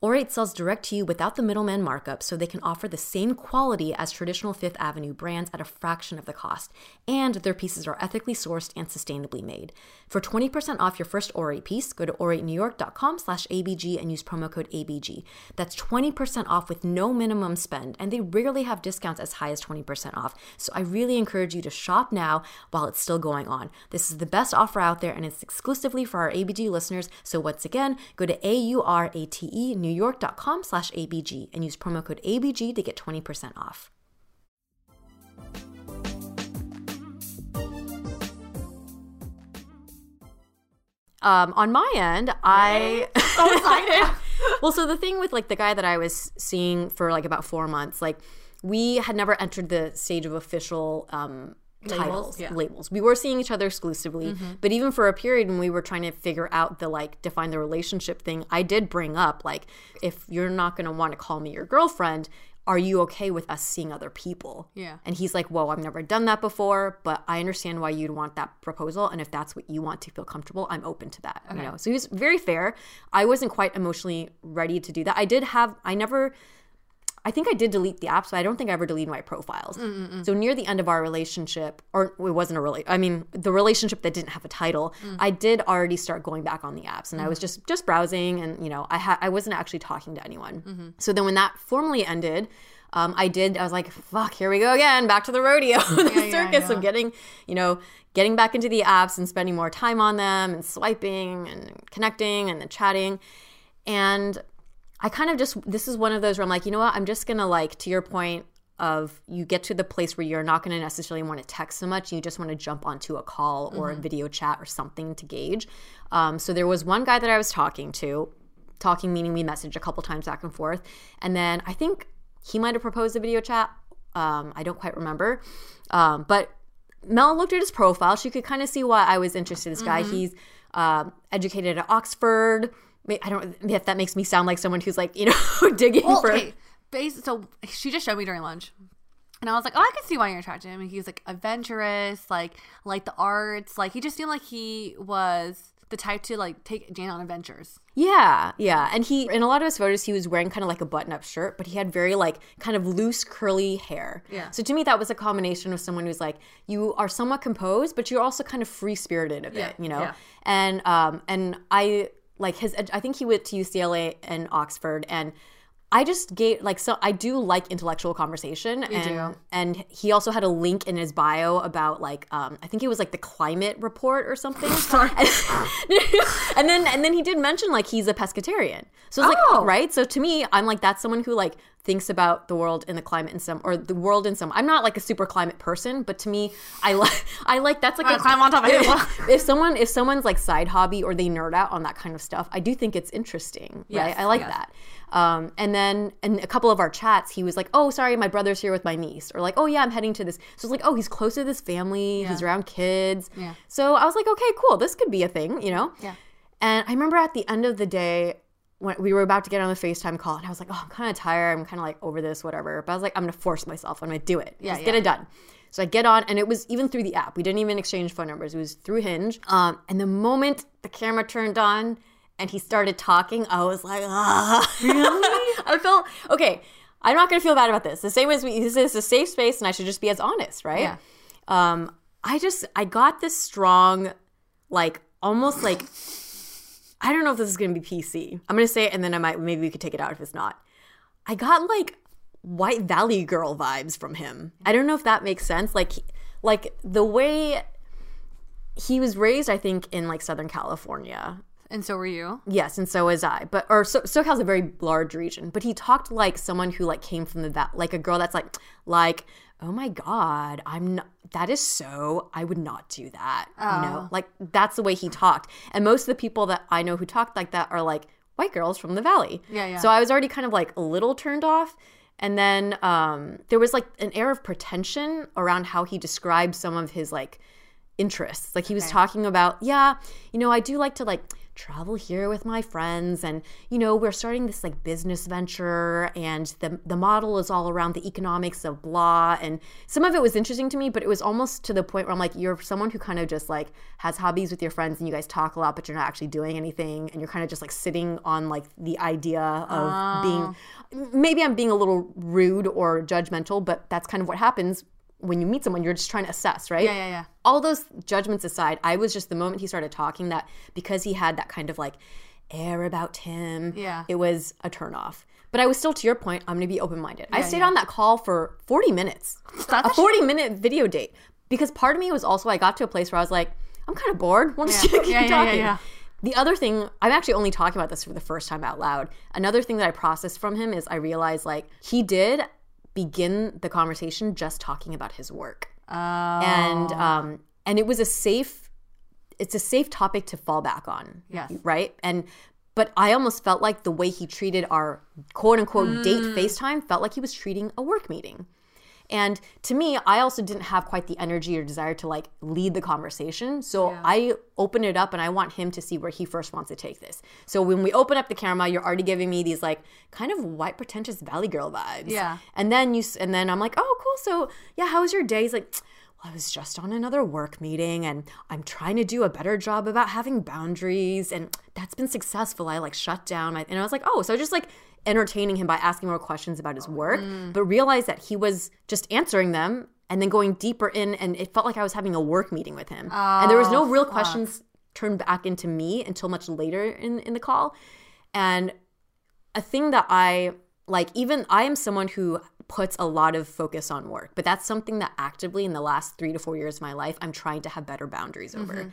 Aurate sells direct to you without the middleman markup, so they can offer the same quality as traditional Fifth Avenue brands at a fraction of the cost. And their pieces are ethically sourced and sustainably made. For 20% off your first Aurate piece, go to auratenewyork.com/ABG and use promo code ABG. That's 20% off with no minimum spend, and they rarely have discounts as high as 20% off. So I really encourage you to shop now while it's still going on. This is the best offer out there, and it's exclusively for our ABG listeners. So once again, go to auratenewyork.com/ABG and use promo code ABG to get 20% off. On my end, I so excited. Well, so the thing with like the guy that I was seeing for like about 4 months, like we had never entered the stage of official labels. We were seeing each other exclusively, but even for a period when we were trying to figure out the like define the relationship thing, I did bring up like, if you're not going to want to call me your girlfriend, are you okay with us seeing other people? Yeah. And he's like, whoa, I've never done that before, but I understand why you'd want that proposal. And if that's what you want to feel comfortable, I'm open to that. Okay. You know? So he was very fair. I wasn't quite emotionally ready to do that. I did have – I never – I think I did delete the apps, but I don't think I ever deleted my profiles. Mm-mm-mm. So near the end of our relationship, or it wasn't a relationship, I mean, the relationship that didn't have a title, I did already start going back on the apps. And I was just browsing and, you know, I wasn't actually talking to anyone. Mm-hmm. So then when that formally ended, I was like, fuck, here we go again, back to the rodeo, the circus of getting back into the apps and spending more time on them and swiping and connecting and then chatting. And I kind of just – this is one of those where I'm like, you know what, I'm just going to, like, to your point of you get to the place where you're not going to necessarily want to text so much. You just want to jump onto a call or a video chat or something to gauge. So there was one guy that I was talking meaning we messaged a couple times back and forth. And then I think he might have proposed a video chat. I don't quite remember. But Mel looked at his profile. She could kind of see why I was interested in this guy. He's educated at Oxford. I don't know if that makes me sound like someone who's like, you know, so she just showed me during lunch. And I was like, oh, I can see why you're attracted to him. And he's like adventurous, like the arts. Like he just seemed like he was the type to like take Janet on adventures. Yeah, yeah. And he, in a lot of his photos, he was wearing kind of like a button-up shirt, but he had very like kind of loose curly hair. Yeah. So to me, that was a combination of someone who's like, you are somewhat composed, but you're also kind of free-spirited a bit, you know? Yeah. And I... Like his, I think he went to UCLA and Oxford, and I just gave like so. I do like intellectual conversation, and he also had a link in his bio about like I think it was like the climate report or something. and then he did mention like he's a pescatarian. So it's right. So to me, I'm like that's someone who like thinks about the world and the climate in some, or the world in some. I'm not like a super climate person, but to me, I like that's like a climb on top of it. If someone's like side hobby or they nerd out on that kind of stuff, I do think it's interesting. Yes, right? I like that. And then in a couple of our chats, he was like, oh, sorry, my brother's here with my niece. Or like, oh, yeah, I'm heading to this. So it's like, oh, he's close to this family. Yeah. He's around kids. Yeah. So I was like, okay, cool. This could be a thing, you know? Yeah. And I remember at the end of the day when we were about to get on the FaceTime call, and I was like, oh, I'm kind of tired. I'm kind of like over this, whatever. But I was like, I'm going to force myself. I'm going to do it. Yeah, Just get it done. So I get on, and it was even through the app. We didn't even exchange phone numbers. It was through Hinge. And the moment the camera turned on, and he started talking, I was like, ah. Really? I felt, okay, I'm not going to feel bad about this. The same as this is a safe space and I should just be as honest, right? Yeah. I got this strong, like, almost like, I don't know if this is going to be PC. I'm going to say it and then maybe we could take it out if it's not. I got like White Valley Girl vibes from him. I don't know if that makes sense. Like the way he was raised, I think, in like Southern California. And so were you? Yes, and so was I. But SoCal's a very large region. But he talked like someone who like came from the like a girl that's like oh my god, I'm not. That is so. I would not do that. Oh. You know, like that's the way he talked. And most of the people that I know who talked like that are like white girls from the valley. Yeah, yeah. So I was already kind of like a little turned off. And then there was like an air of pretension around how he described some of his like interests. Like he was talking about I do like to like travel here with my friends and, you know, we're starting this like business venture and the model is all around the economics of blah. And some of it was interesting to me, but it was almost to the point where I'm like, you're someone who kind of just like has hobbies with your friends and you guys talk a lot, but you're not actually doing anything. And you're kind of just like sitting on like the idea of being, maybe I'm being a little rude or judgmental, but that's kind of what happens when you meet someone. You're just trying to assess, right? Yeah, yeah, yeah. All those judgments aside, I was just the moment he started talking that because he had that kind of like air about him, it was a turnoff. But I was still, to your point, I'm going to be open-minded. Yeah, I stayed on that call for 40 minutes. That's a 40-minute video date. Because part of me was also, I got to a place where I was like, I'm kind of bored. We'll just keep talking. Yeah. The other thing, I'm actually only talking about this for the first time out loud. Another thing that I processed from him is I realized like he did begin the conversation just talking about his work. Oh. And it was a safe topic to fall back on. Yes. Right? But I almost felt like the way he treated our quote unquote date FaceTime felt like he was treating a work meeting. And to me, I also didn't have quite the energy or desire to like lead the conversation. So I open it up and I want him to see where he first wants to take this. So when we open up the camera, you're already giving me these like kind of white pretentious valley girl vibes. Yeah. And then I'm like, oh, cool. So yeah, how was your day? He's like, well, I was just on another work meeting and I'm trying to do a better job about having boundaries and that's been successful. I like shut down. And I was like, oh, so just like entertaining him by asking more questions about his work, but realized that he was just answering them and then going deeper in, and it felt like I was having a work meeting with him. Oh, and there was no real questions turned back into me until much later in the call. And a thing that I like, even I am someone who puts a lot of focus on work, but that's something that actively in the last 3 to 4 years of my life, I'm trying to have better boundaries over. Mm-hmm.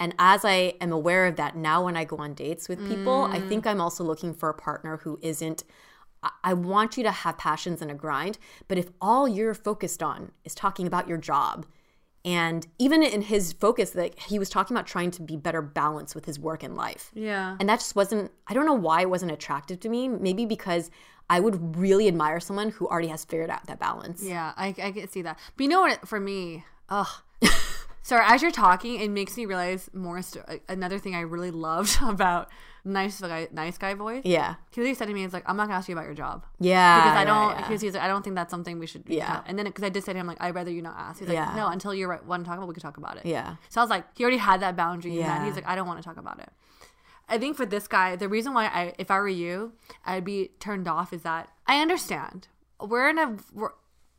And as I am aware of that now when I go on dates with people, I think I'm also looking for a partner who isn't – I want you to have passions and a grind, but if all you're focused on is talking about your job, and even in his focus, like, he was talking about trying to be better balanced with his work and life. Yeah. And that just wasn't – I don't know why it wasn't attractive to me. Maybe because I would really admire someone who already has figured out that balance. Yeah, I can see that. But you know what, for me, sorry, as you're talking, it makes me realize more another thing I really loved about nice guy boy. Yeah, he really said to me, "It's like, I'm not gonna ask you about your job." Yeah, because I don't. Yeah. Because he's like, I don't think that's something we should. Yeah, and then because I did say to him, like, I'd rather you not ask. He's like, yeah. No, until you want to talk about it, we can talk about it. Yeah. So I was like, he already had that boundary. Yeah. And he's like, I don't want to talk about it. I think for this guy, the reason why if I were you, I'd be turned off is that I understand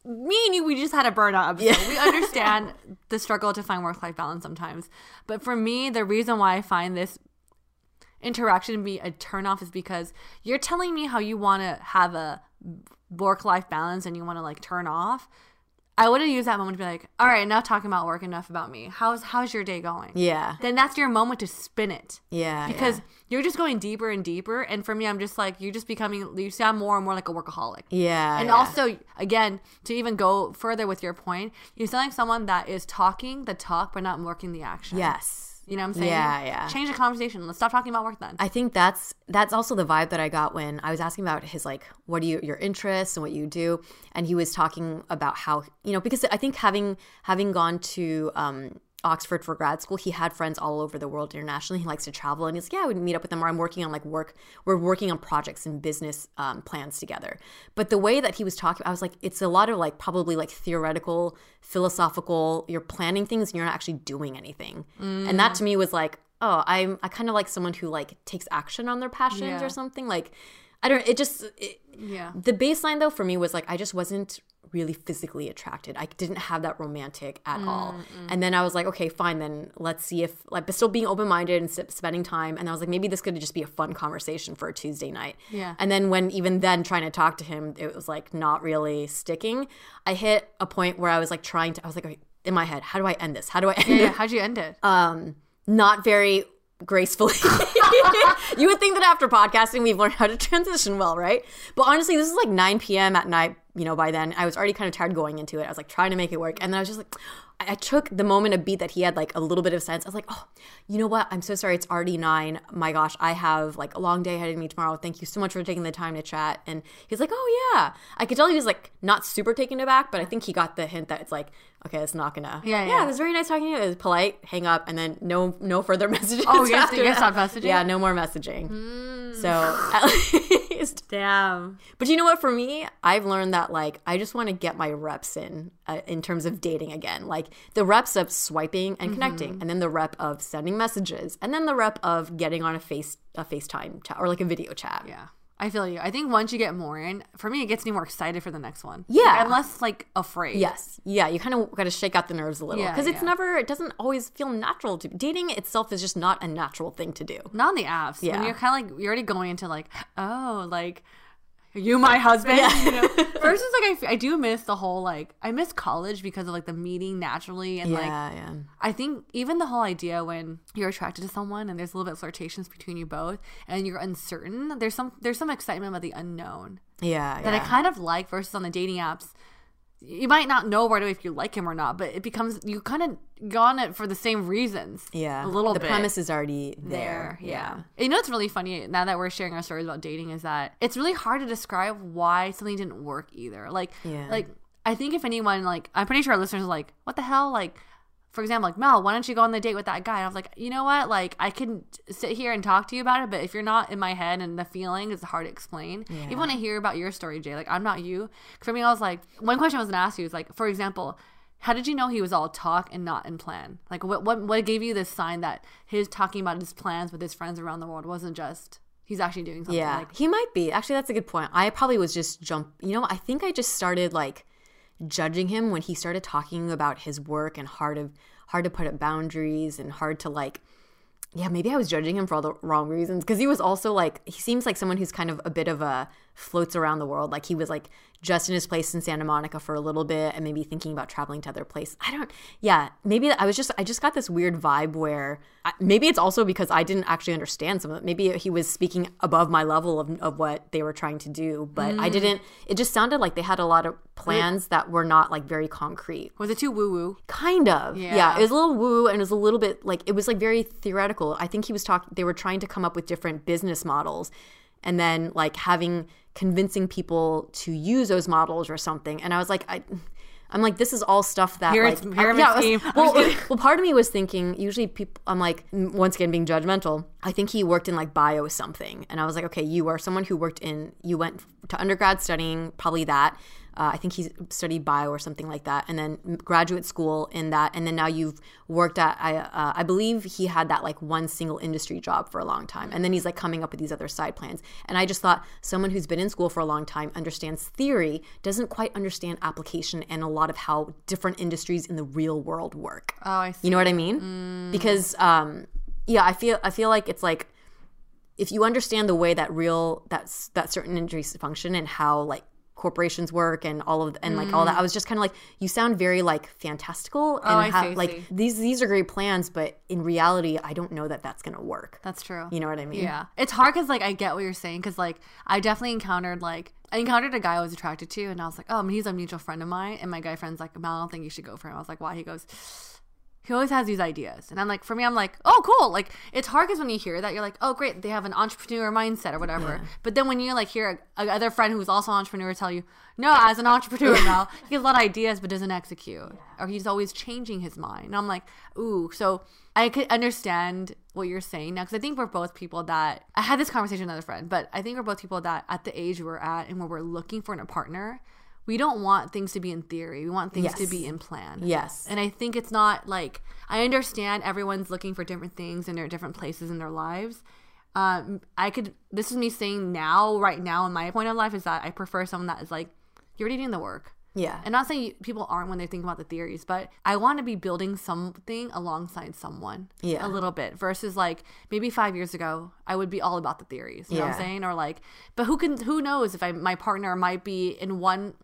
me and you, we just had a burnout episode. Yeah. We understand the struggle to find work-life balance sometimes. But for me, the reason why I find this interaction be a turn-off is because you're telling me how you want to have a work-life balance and you want to, like, turn off. I would have used that moment to be like, all right, enough talking about work, enough about me. How's your day going? Yeah. Then that's your moment to spin it. Yeah. Because you're just going deeper and deeper. And for me, I'm just like, you're just becoming, you sound more and more like a workaholic. Yeah. And also, again, to even go further with your point, you sound like someone that is talking the talk but not working the action. Yes. You know what I'm saying? Yeah, yeah. Change the conversation. Let's stop talking about work then. I think that's also the vibe that I got when I was asking about his, like, what are your interests and what you do, and he was talking about how, you know, because I think having gone to Oxford for grad school, he had friends all over the world internationally. He likes to travel, and he's like, yeah, I would meet up with them, or I'm working on, like, work. We're working on projects and business plans together. But the way that he was talking, I was like, it's a lot of, like, probably, like, theoretical, philosophical, you're planning things and you're not actually doing anything. Mm. And that to me was like, oh, I kind of like someone who, like, takes action on their passions or something. Like, I don't, it just, it, yeah. The baseline though for me was like, I just wasn't really physically attracted. I didn't have that romantic at all. And then I was like, okay, fine, then let's see if, like, but still being open-minded and spending time. And I was like, maybe this could just be a fun conversation for a Tuesday night. Yeah. And then even then trying to talk to him, it was like not really sticking. I hit a point where I was like I was like, okay, in my head, how do I end this? How do I end it? How'd you end it? Not very gracefully. You would think that after podcasting we've learned how to transition well, right? But honestly, this is like 9 p.m. at night. You know, by then I was already kind of tired going into it. I was like trying to make it work, and then I was just like, I took the moment of beat that he had like a little bit of sense. I was like, oh, you know what? I'm so sorry. It's already 9. My gosh, I have like a long day ahead of me tomorrow. Thank you so much for taking the time to chat. And he's like, oh yeah. I could tell he was like not super taken aback, but I think he got the hint that it's like, okay, it's not gonna. Yeah. It was very nice talking to you. It was polite. Hang up, and then no further messages. Oh, you have to stop messaging. Yeah, no more messaging. So at least. Damn. But you know what? For me, I've learned that like I just want to get my reps in terms of dating again. Like, the reps of swiping and connecting, and then the rep of sending messages, and then the rep of getting on a FaceTime chat or like a video chat. Yeah, I feel you. I think once you get more in, for me, it gets me more excited for the next one. Yeah, like, I'm less like afraid. Yes, yeah. You kind of got to shake out the nerves a little because it doesn't always feel natural to dating itself is just not a natural thing to do. Not on the apps. Yeah, when you're kind of like you're already going into like are you my husband? Yeah. You know? Versus, like, I do miss the whole, like, I miss college because of, like, the meeting naturally. And, I think even the whole idea when you're attracted to someone and there's a little bit of flirtations between you both and you're uncertain, there's some excitement about the unknown. Yeah, that I kind of like versus on the dating apps. You might not know right away if you like him or not, but it becomes, you kind of go on it for the same reasons. Yeah. A little bit. The premise is already there. Yeah. You know what's really funny now that we're sharing our stories about dating is that it's really hard to describe why something didn't work either. Like I think if anyone, like, I'm pretty sure our listeners are like, what the hell? Like, for example, like, Mel, why don't you go on the date with that guy? And I was like, you know what? Like, I can sit here and talk to you about it, but if you're not in my head and the feeling, it's hard to explain. Yeah. Even when I hear about your story, Jay, like, I'm not you. For me, I was like, one question I was going to ask you is, like, for example, how did you know he was all talk and not in plan? Like, what gave you this sign that his talking about his plans with his friends around the world wasn't just – He's actually doing something. Yeah, like, he might be. Actually, that's a good point. I probably was just you know, I think I just started like judging him when he started talking about his work and hard to put up boundaries and hard to like, yeah, maybe I was judging him for all the wrong reasons. Because he was also like, he seems like someone who's kind of a bit of a floats around the world. Like he was like just in his place in Santa Monica for a little bit and maybe thinking about traveling to other places. Maybe I just got this weird vibe where maybe it's also because I didn't actually understand some of it. Maybe he was speaking above my level of what they were trying to do, but it just sounded like they had a lot of plans that were not like very concrete. Was it too woo-woo? Kind of. Yeah, it was a little woo and it was a little bit like, it was like very theoretical. I think they were trying to come up with different business models and then like convincing people to use those models or something. And I was like, I'm like, this is all stuff that part of me was thinking, usually people, I'm like, once again, being judgmental, I think he worked in like bio something. And I was like, okay, you are someone who you went to undergrad studying probably that. I think he studied bio or something like that, and then graduate school in that, and then now you've worked at, I believe he had that like one single industry job for a long time, and then he's like coming up with these other side plans. And I just thought someone who's been in school for a long time, understands theory, doesn't quite understand application and a lot of how different industries in the real world work. Oh, I see. You know what I mean? Mm. Because I feel like it's like, if you understand the way that that certain industries function and how like corporations work and all that. I was just kind of like, you sound very like fantastical and I see. These are great plans, but in reality, I don't know that that's gonna work. That's true. You know what I mean? Yeah, it's hard because like I get what you're saying because like I definitely encountered like. I encountered a guy I was attracted to and I was like, oh, he's a mutual friend of mine, and my guy friend's like, Mel, I don't think you should go for him. I was like, why? He goes, he always has these ideas. And I'm like, for me, I'm like, oh, cool. Like, it's hard because when you hear that, you're like, oh, great. They have an entrepreneur mindset or whatever. Yeah. But then when you like hear another friend who's also an entrepreneur tell you, no, as an entrepreneur now, he has a lot of ideas but doesn't execute. Yeah. Or he's always changing his mind. And I'm like, ooh. So I could understand what you're saying now because I think we're both people that – I had this conversation with another friend. But I think we're both people that at the age we're at and where we're looking for a partner – we don't want things to be in theory. We want things to be in plan. Yes. And I think it's not like, I understand everyone's looking for different things and they're at different places in their lives. This is me saying right now in my point of life is that I prefer someone that is like, you're already doing the work. Yeah. And not saying people aren't when they think about the theories, but I want to be building something alongside someone a little bit versus like maybe 5 years ago, I would be all about the theories. You know what I'm saying? Or like, but who knows if my partner might be in one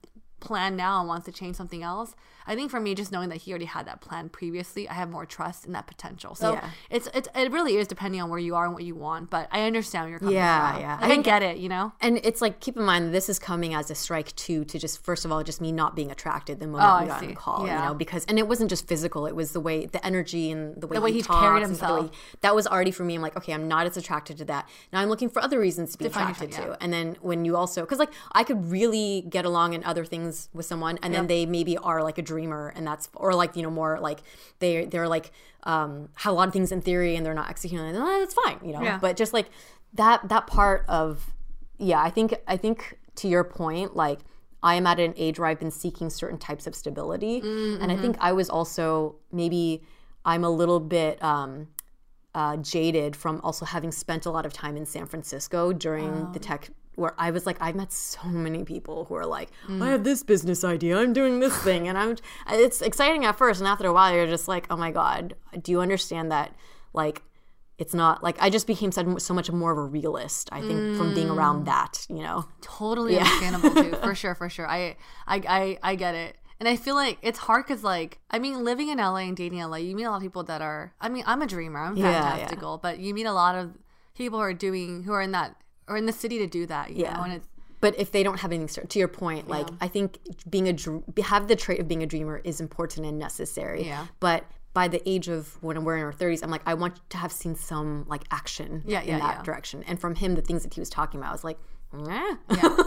plan now and wants to change something else. I think for me, just knowing that he already had that plan previously, I have more trust in that potential. So it really is depending on where you are and what you want, but I understand where you're coming from. Yeah. I get it, you know? And it's like, keep in mind, this is coming as a strike too, to just, first of all, just me not being attracted the moment we got on the call, you know, because, and it wasn't just physical, it was the way, the energy and the way he carried himself. That was already for me, I'm like, okay, I'm not as attracted to that. Now I'm looking for other reasons to be attracted to. Yeah. And then when you also, because like, I could really get along in other things with someone and then they maybe are like a dreamer and that's or like you know more like they're like have a lot of things in theory and they're not executing and that's fine but just like that part of I think to your point like I am at an age where I've been seeking certain types of stability and I think I was also maybe I'm a little bit jaded from also having spent a lot of time in San Francisco during the tech where I was like, I've met so many people who are like, I have this business idea, I'm doing this thing, and it's exciting at first, and after a while, you're just like, oh my God, do you understand that, like, it's not, like, I just became so much more of a realist, I think, from being around that, you know? Totally understandable, too, for sure, I get it. And I feel like it's hard because, like, I mean, living in LA and dating in LA, you meet a lot of people that are, I mean, I'm a dreamer, I'm fantastical, but you meet a lot of people who are in that, or in the city to do that, you know? And it's, but if they don't have anything, to your point, like I think have the trait of being a dreamer is important and necessary. Yeah. But by the age of when we're in our 30s, I'm like, I want to have seen some like action in that direction. And from him, the things that he was talking about, I was like,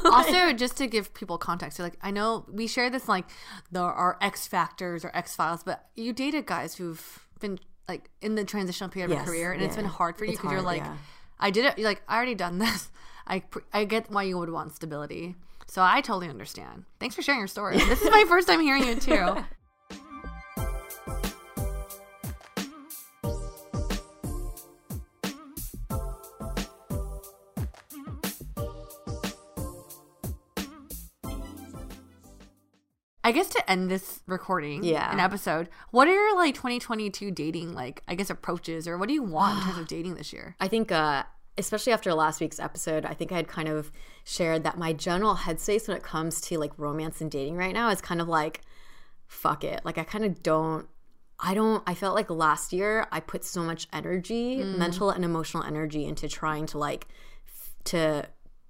Also, just to give people context, like I know we share this like there are X Factors or X Files, but you dated guys who've been like in the transitional period of a career, and it's been hard for you because you're like. Yeah. I did it. You're like, I already done this. I get why you would want stability. So I totally understand. Thanks for sharing your story. This is my first time hearing it too. I guess to end this recording, an episode, what are your, like, 2022 dating, like, I guess approaches, or what do you want in terms of dating this year? I think, especially after last week's episode, I think I had kind of shared that my general headspace when it comes to, like, romance and dating right now is kind of like, fuck it. Like, I kind of don't, I felt like last year I put so much energy, mental and emotional energy into trying to, like,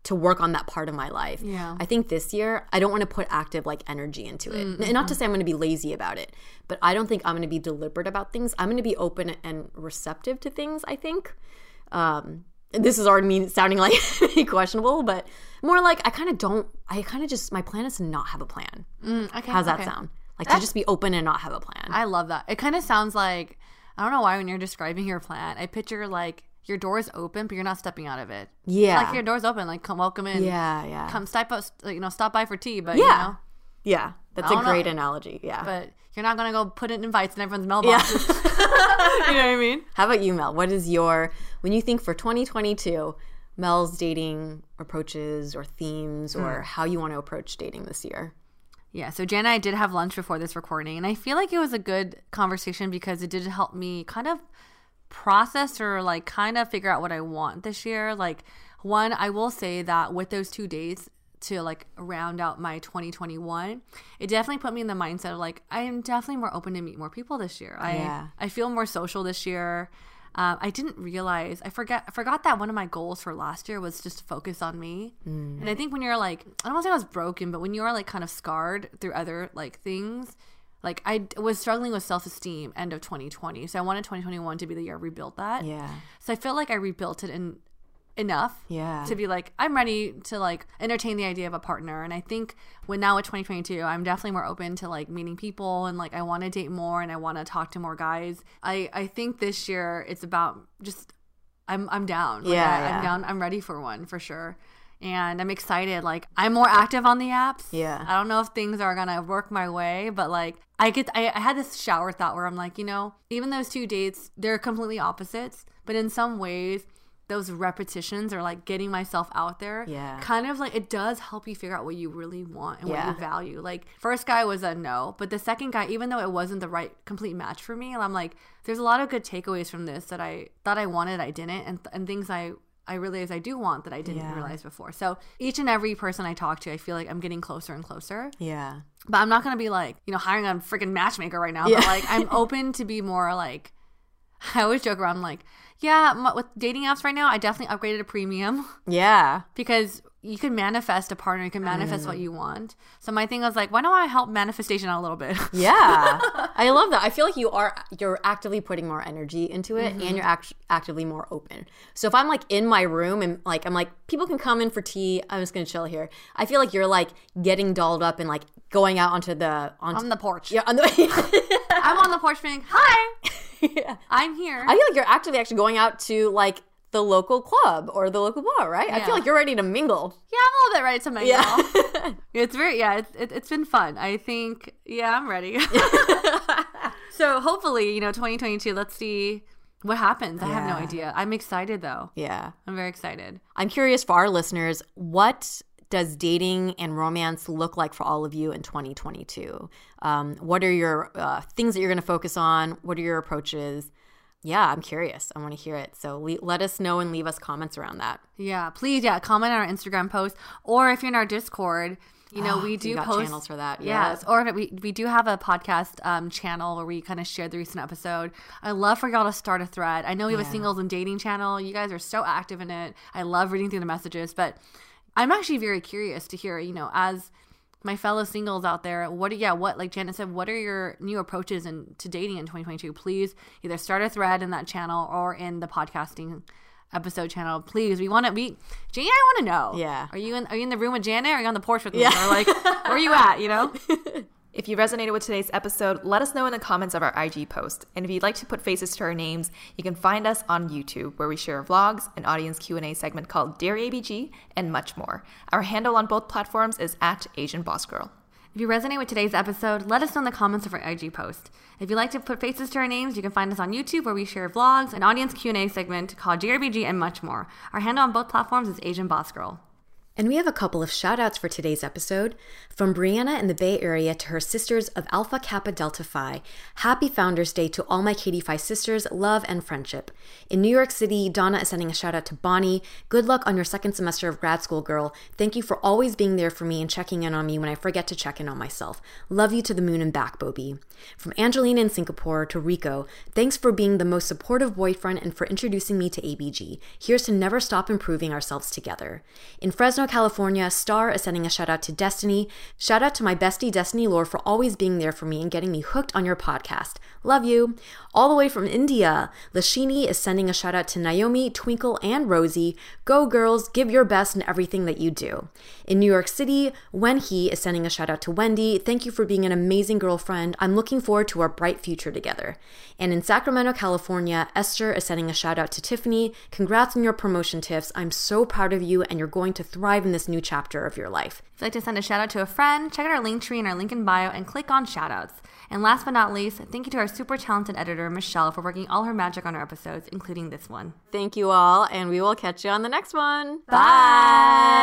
to work on that part of my life. Yeah. I think this year I don't want to put active, like, energy into it. And not to say I'm going to be lazy about it, but I don't think I'm going to be deliberate about things. I'm going to be open and receptive to things, I think. This is already me sounding like questionable, but more like I kind of just my plan is to not have a plan. Okay. How's that sound? Like, to just be open and not have a plan. I love that. It kind of sounds like, I don't know why, when you're describing your plan, I picture, like, your door is open, but you're not stepping out of it. Yeah. Like, your door's open. Like, come welcome in. Yeah, yeah. Come stop by for tea, but, you know. Yeah, that's a great analogy. Yeah. But you're not going to go put in invites in everyone's mailbox. Yeah. You know what I mean? How about you, Mel? What is your, when you think for 2022, Mel's dating approaches or themes or how you want to approach dating this year? Yeah, so Jan and I did have lunch before this recording, and I feel like it was a good conversation because it did help me kind of process or, like, kind of figure out what I want this year. Like, one, I will say that with those 2 days to, like, round out my 2021, it definitely put me in the mindset of, like, I am definitely more open to meet more people this year. I feel more social this year. I didn't realize, I forgot that one of my goals for last year was just to focus on me. And I think when you're, like, I don't want to say I was broken, but when you are, like, kind of scarred through other, like, things, like, I was struggling with self-esteem end of 2020. So I wanted 2021 to be the year I rebuilt that. Yeah. So I feel like I rebuilt it enough to be like, I'm ready to, like, entertain the idea of a partner. And I think now with 2022, I'm definitely more open to, like, meeting people, and, like, I want to date more and I want to talk to more guys. I think this year it's about just I'm down. Like, I'm down. I'm ready for one for sure. And I'm excited. Like, I'm more active on the apps. Yeah. I don't know if things are going to work my way, but, like, I had this shower thought where I'm like, you know, even those 2 dates, they're completely opposites, but in some ways those repetitions are, like, getting myself out there. Yeah. Kind of, like, it does help you figure out what you really want and what you value. Like, first guy was a no, but the second guy, even though it wasn't the right complete match for me, I'm like, there's a lot of good takeaways from this that I thought I wanted, I didn't, and things I realize I do want that I didn't realize before. So each and every person I talk to, I feel like I'm getting closer and closer. Yeah. But I'm not going to be, like, you know, hiring a freaking matchmaker right now. Yeah. But, like, I'm open to be more, like, I always joke around, like, with dating apps right now, I definitely upgraded to premium. Yeah. Because you can manifest a partner. You can manifest what you want. So my thing was, like, why don't I help manifestation out a little bit? Yeah. I love that. I feel like you're actively putting more energy into it and you're actively more open. So if I'm, like, in my room and, like, I'm like, people can come in for tea. I'm just going to chill here. I feel like you're, like, getting dolled up and, like, going out onto the – on the porch. Yeah. I'm on the porch being, hi. Yeah. I'm here. I feel like you're actually going out to, like, the local club or the local bar, right? Yeah. I feel like you're ready to mingle. Yeah, I'm a little bit ready to mingle. Yeah. It's been fun. I think, I'm ready. So hopefully, you know, 2022, let's see what happens. I have no idea. I'm excited, though. Yeah. I'm very excited. I'm curious for our listeners, what does dating and romance look like for all of you in 2022? What are your things that you're going to focus on? What are your approaches? Yeah, I'm curious. I want to hear it. So let us know and leave us comments around that. Yeah, please. Yeah, comment on our Instagram post, or if you're in our Discord, you know, we do post channels for that. Yeah. Yes, or we do have a podcast channel where we kind of share the recent episode. I love for y'all to start a thread. I know we have a singles and dating channel. You guys are so active in it. I love reading through the messages, but I'm actually very curious to hear, you know, as my fellow singles out there, like Janet said, what are your new approaches to dating in 2022? Please either start a thread in that channel or in the podcasting episode channel. Please, Janet, I want to know. Yeah. Are you in the room with Janet, or are you on the porch with me? Or, like, where are you at, you know? If you resonated with today's episode, let us know in the comments of our IG post. And if you'd like to put faces to our names, you can find us on YouTube, where we share vlogs, an audience Q&A segment called Dear ABG, and much more. Our handle on both platforms is @AsianBossGirl. If you resonate with today's episode, let us know in the comments of our IG post. If you'd like to put faces to our names, you can find us on YouTube, where we share vlogs, an audience Q&A segment called Dear ABG, and much more. Our handle on both platforms is @AsianBossGirl. And we have a couple of shout-outs for today's episode. From Brianna in the Bay Area to her sisters of Alpha Kappa Delta Phi, happy Founders Day to all my Katie Phi sisters, love and friendship. In New York City, Donna is sending a shout-out to Bonnie. Good luck on your second semester of grad school, girl. Thank you for always being there for me and checking in on me when I forget to check in on myself. Love you to the moon and back, Bobby. From Angelina in Singapore to Rico, thanks for being the most supportive boyfriend and for introducing me to ABG. Here's to never stop improving ourselves together. In Fresno, California, Star is sending a shout out to Destiny. Shout out to my bestie Destiny Lore for always being there for me and getting me hooked on your podcast. Love you. All the way from India, Lashini is sending a shout out to Naomi, Twinkle, and Rosie. Go girls, give your best in everything that you do. In New York City, Wenhe is sending a shout out to Wendy. Thank you for being an amazing girlfriend. I'm looking forward to our bright future together. And in Sacramento, California, Esther is sending a shout out to Tiffany. Congrats on your promotion, Tiffs. I'm so proud of you and you're going to thrive in this new chapter of your life. If you'd like to send a shout out to a friend, check out our link tree in our link in bio and click on shout outs. And last but not least, thank you to our super talented editor, Michelle, for working all her magic on our episodes, including this one. Thank you all, and we will catch you on the next one. Bye! Bye.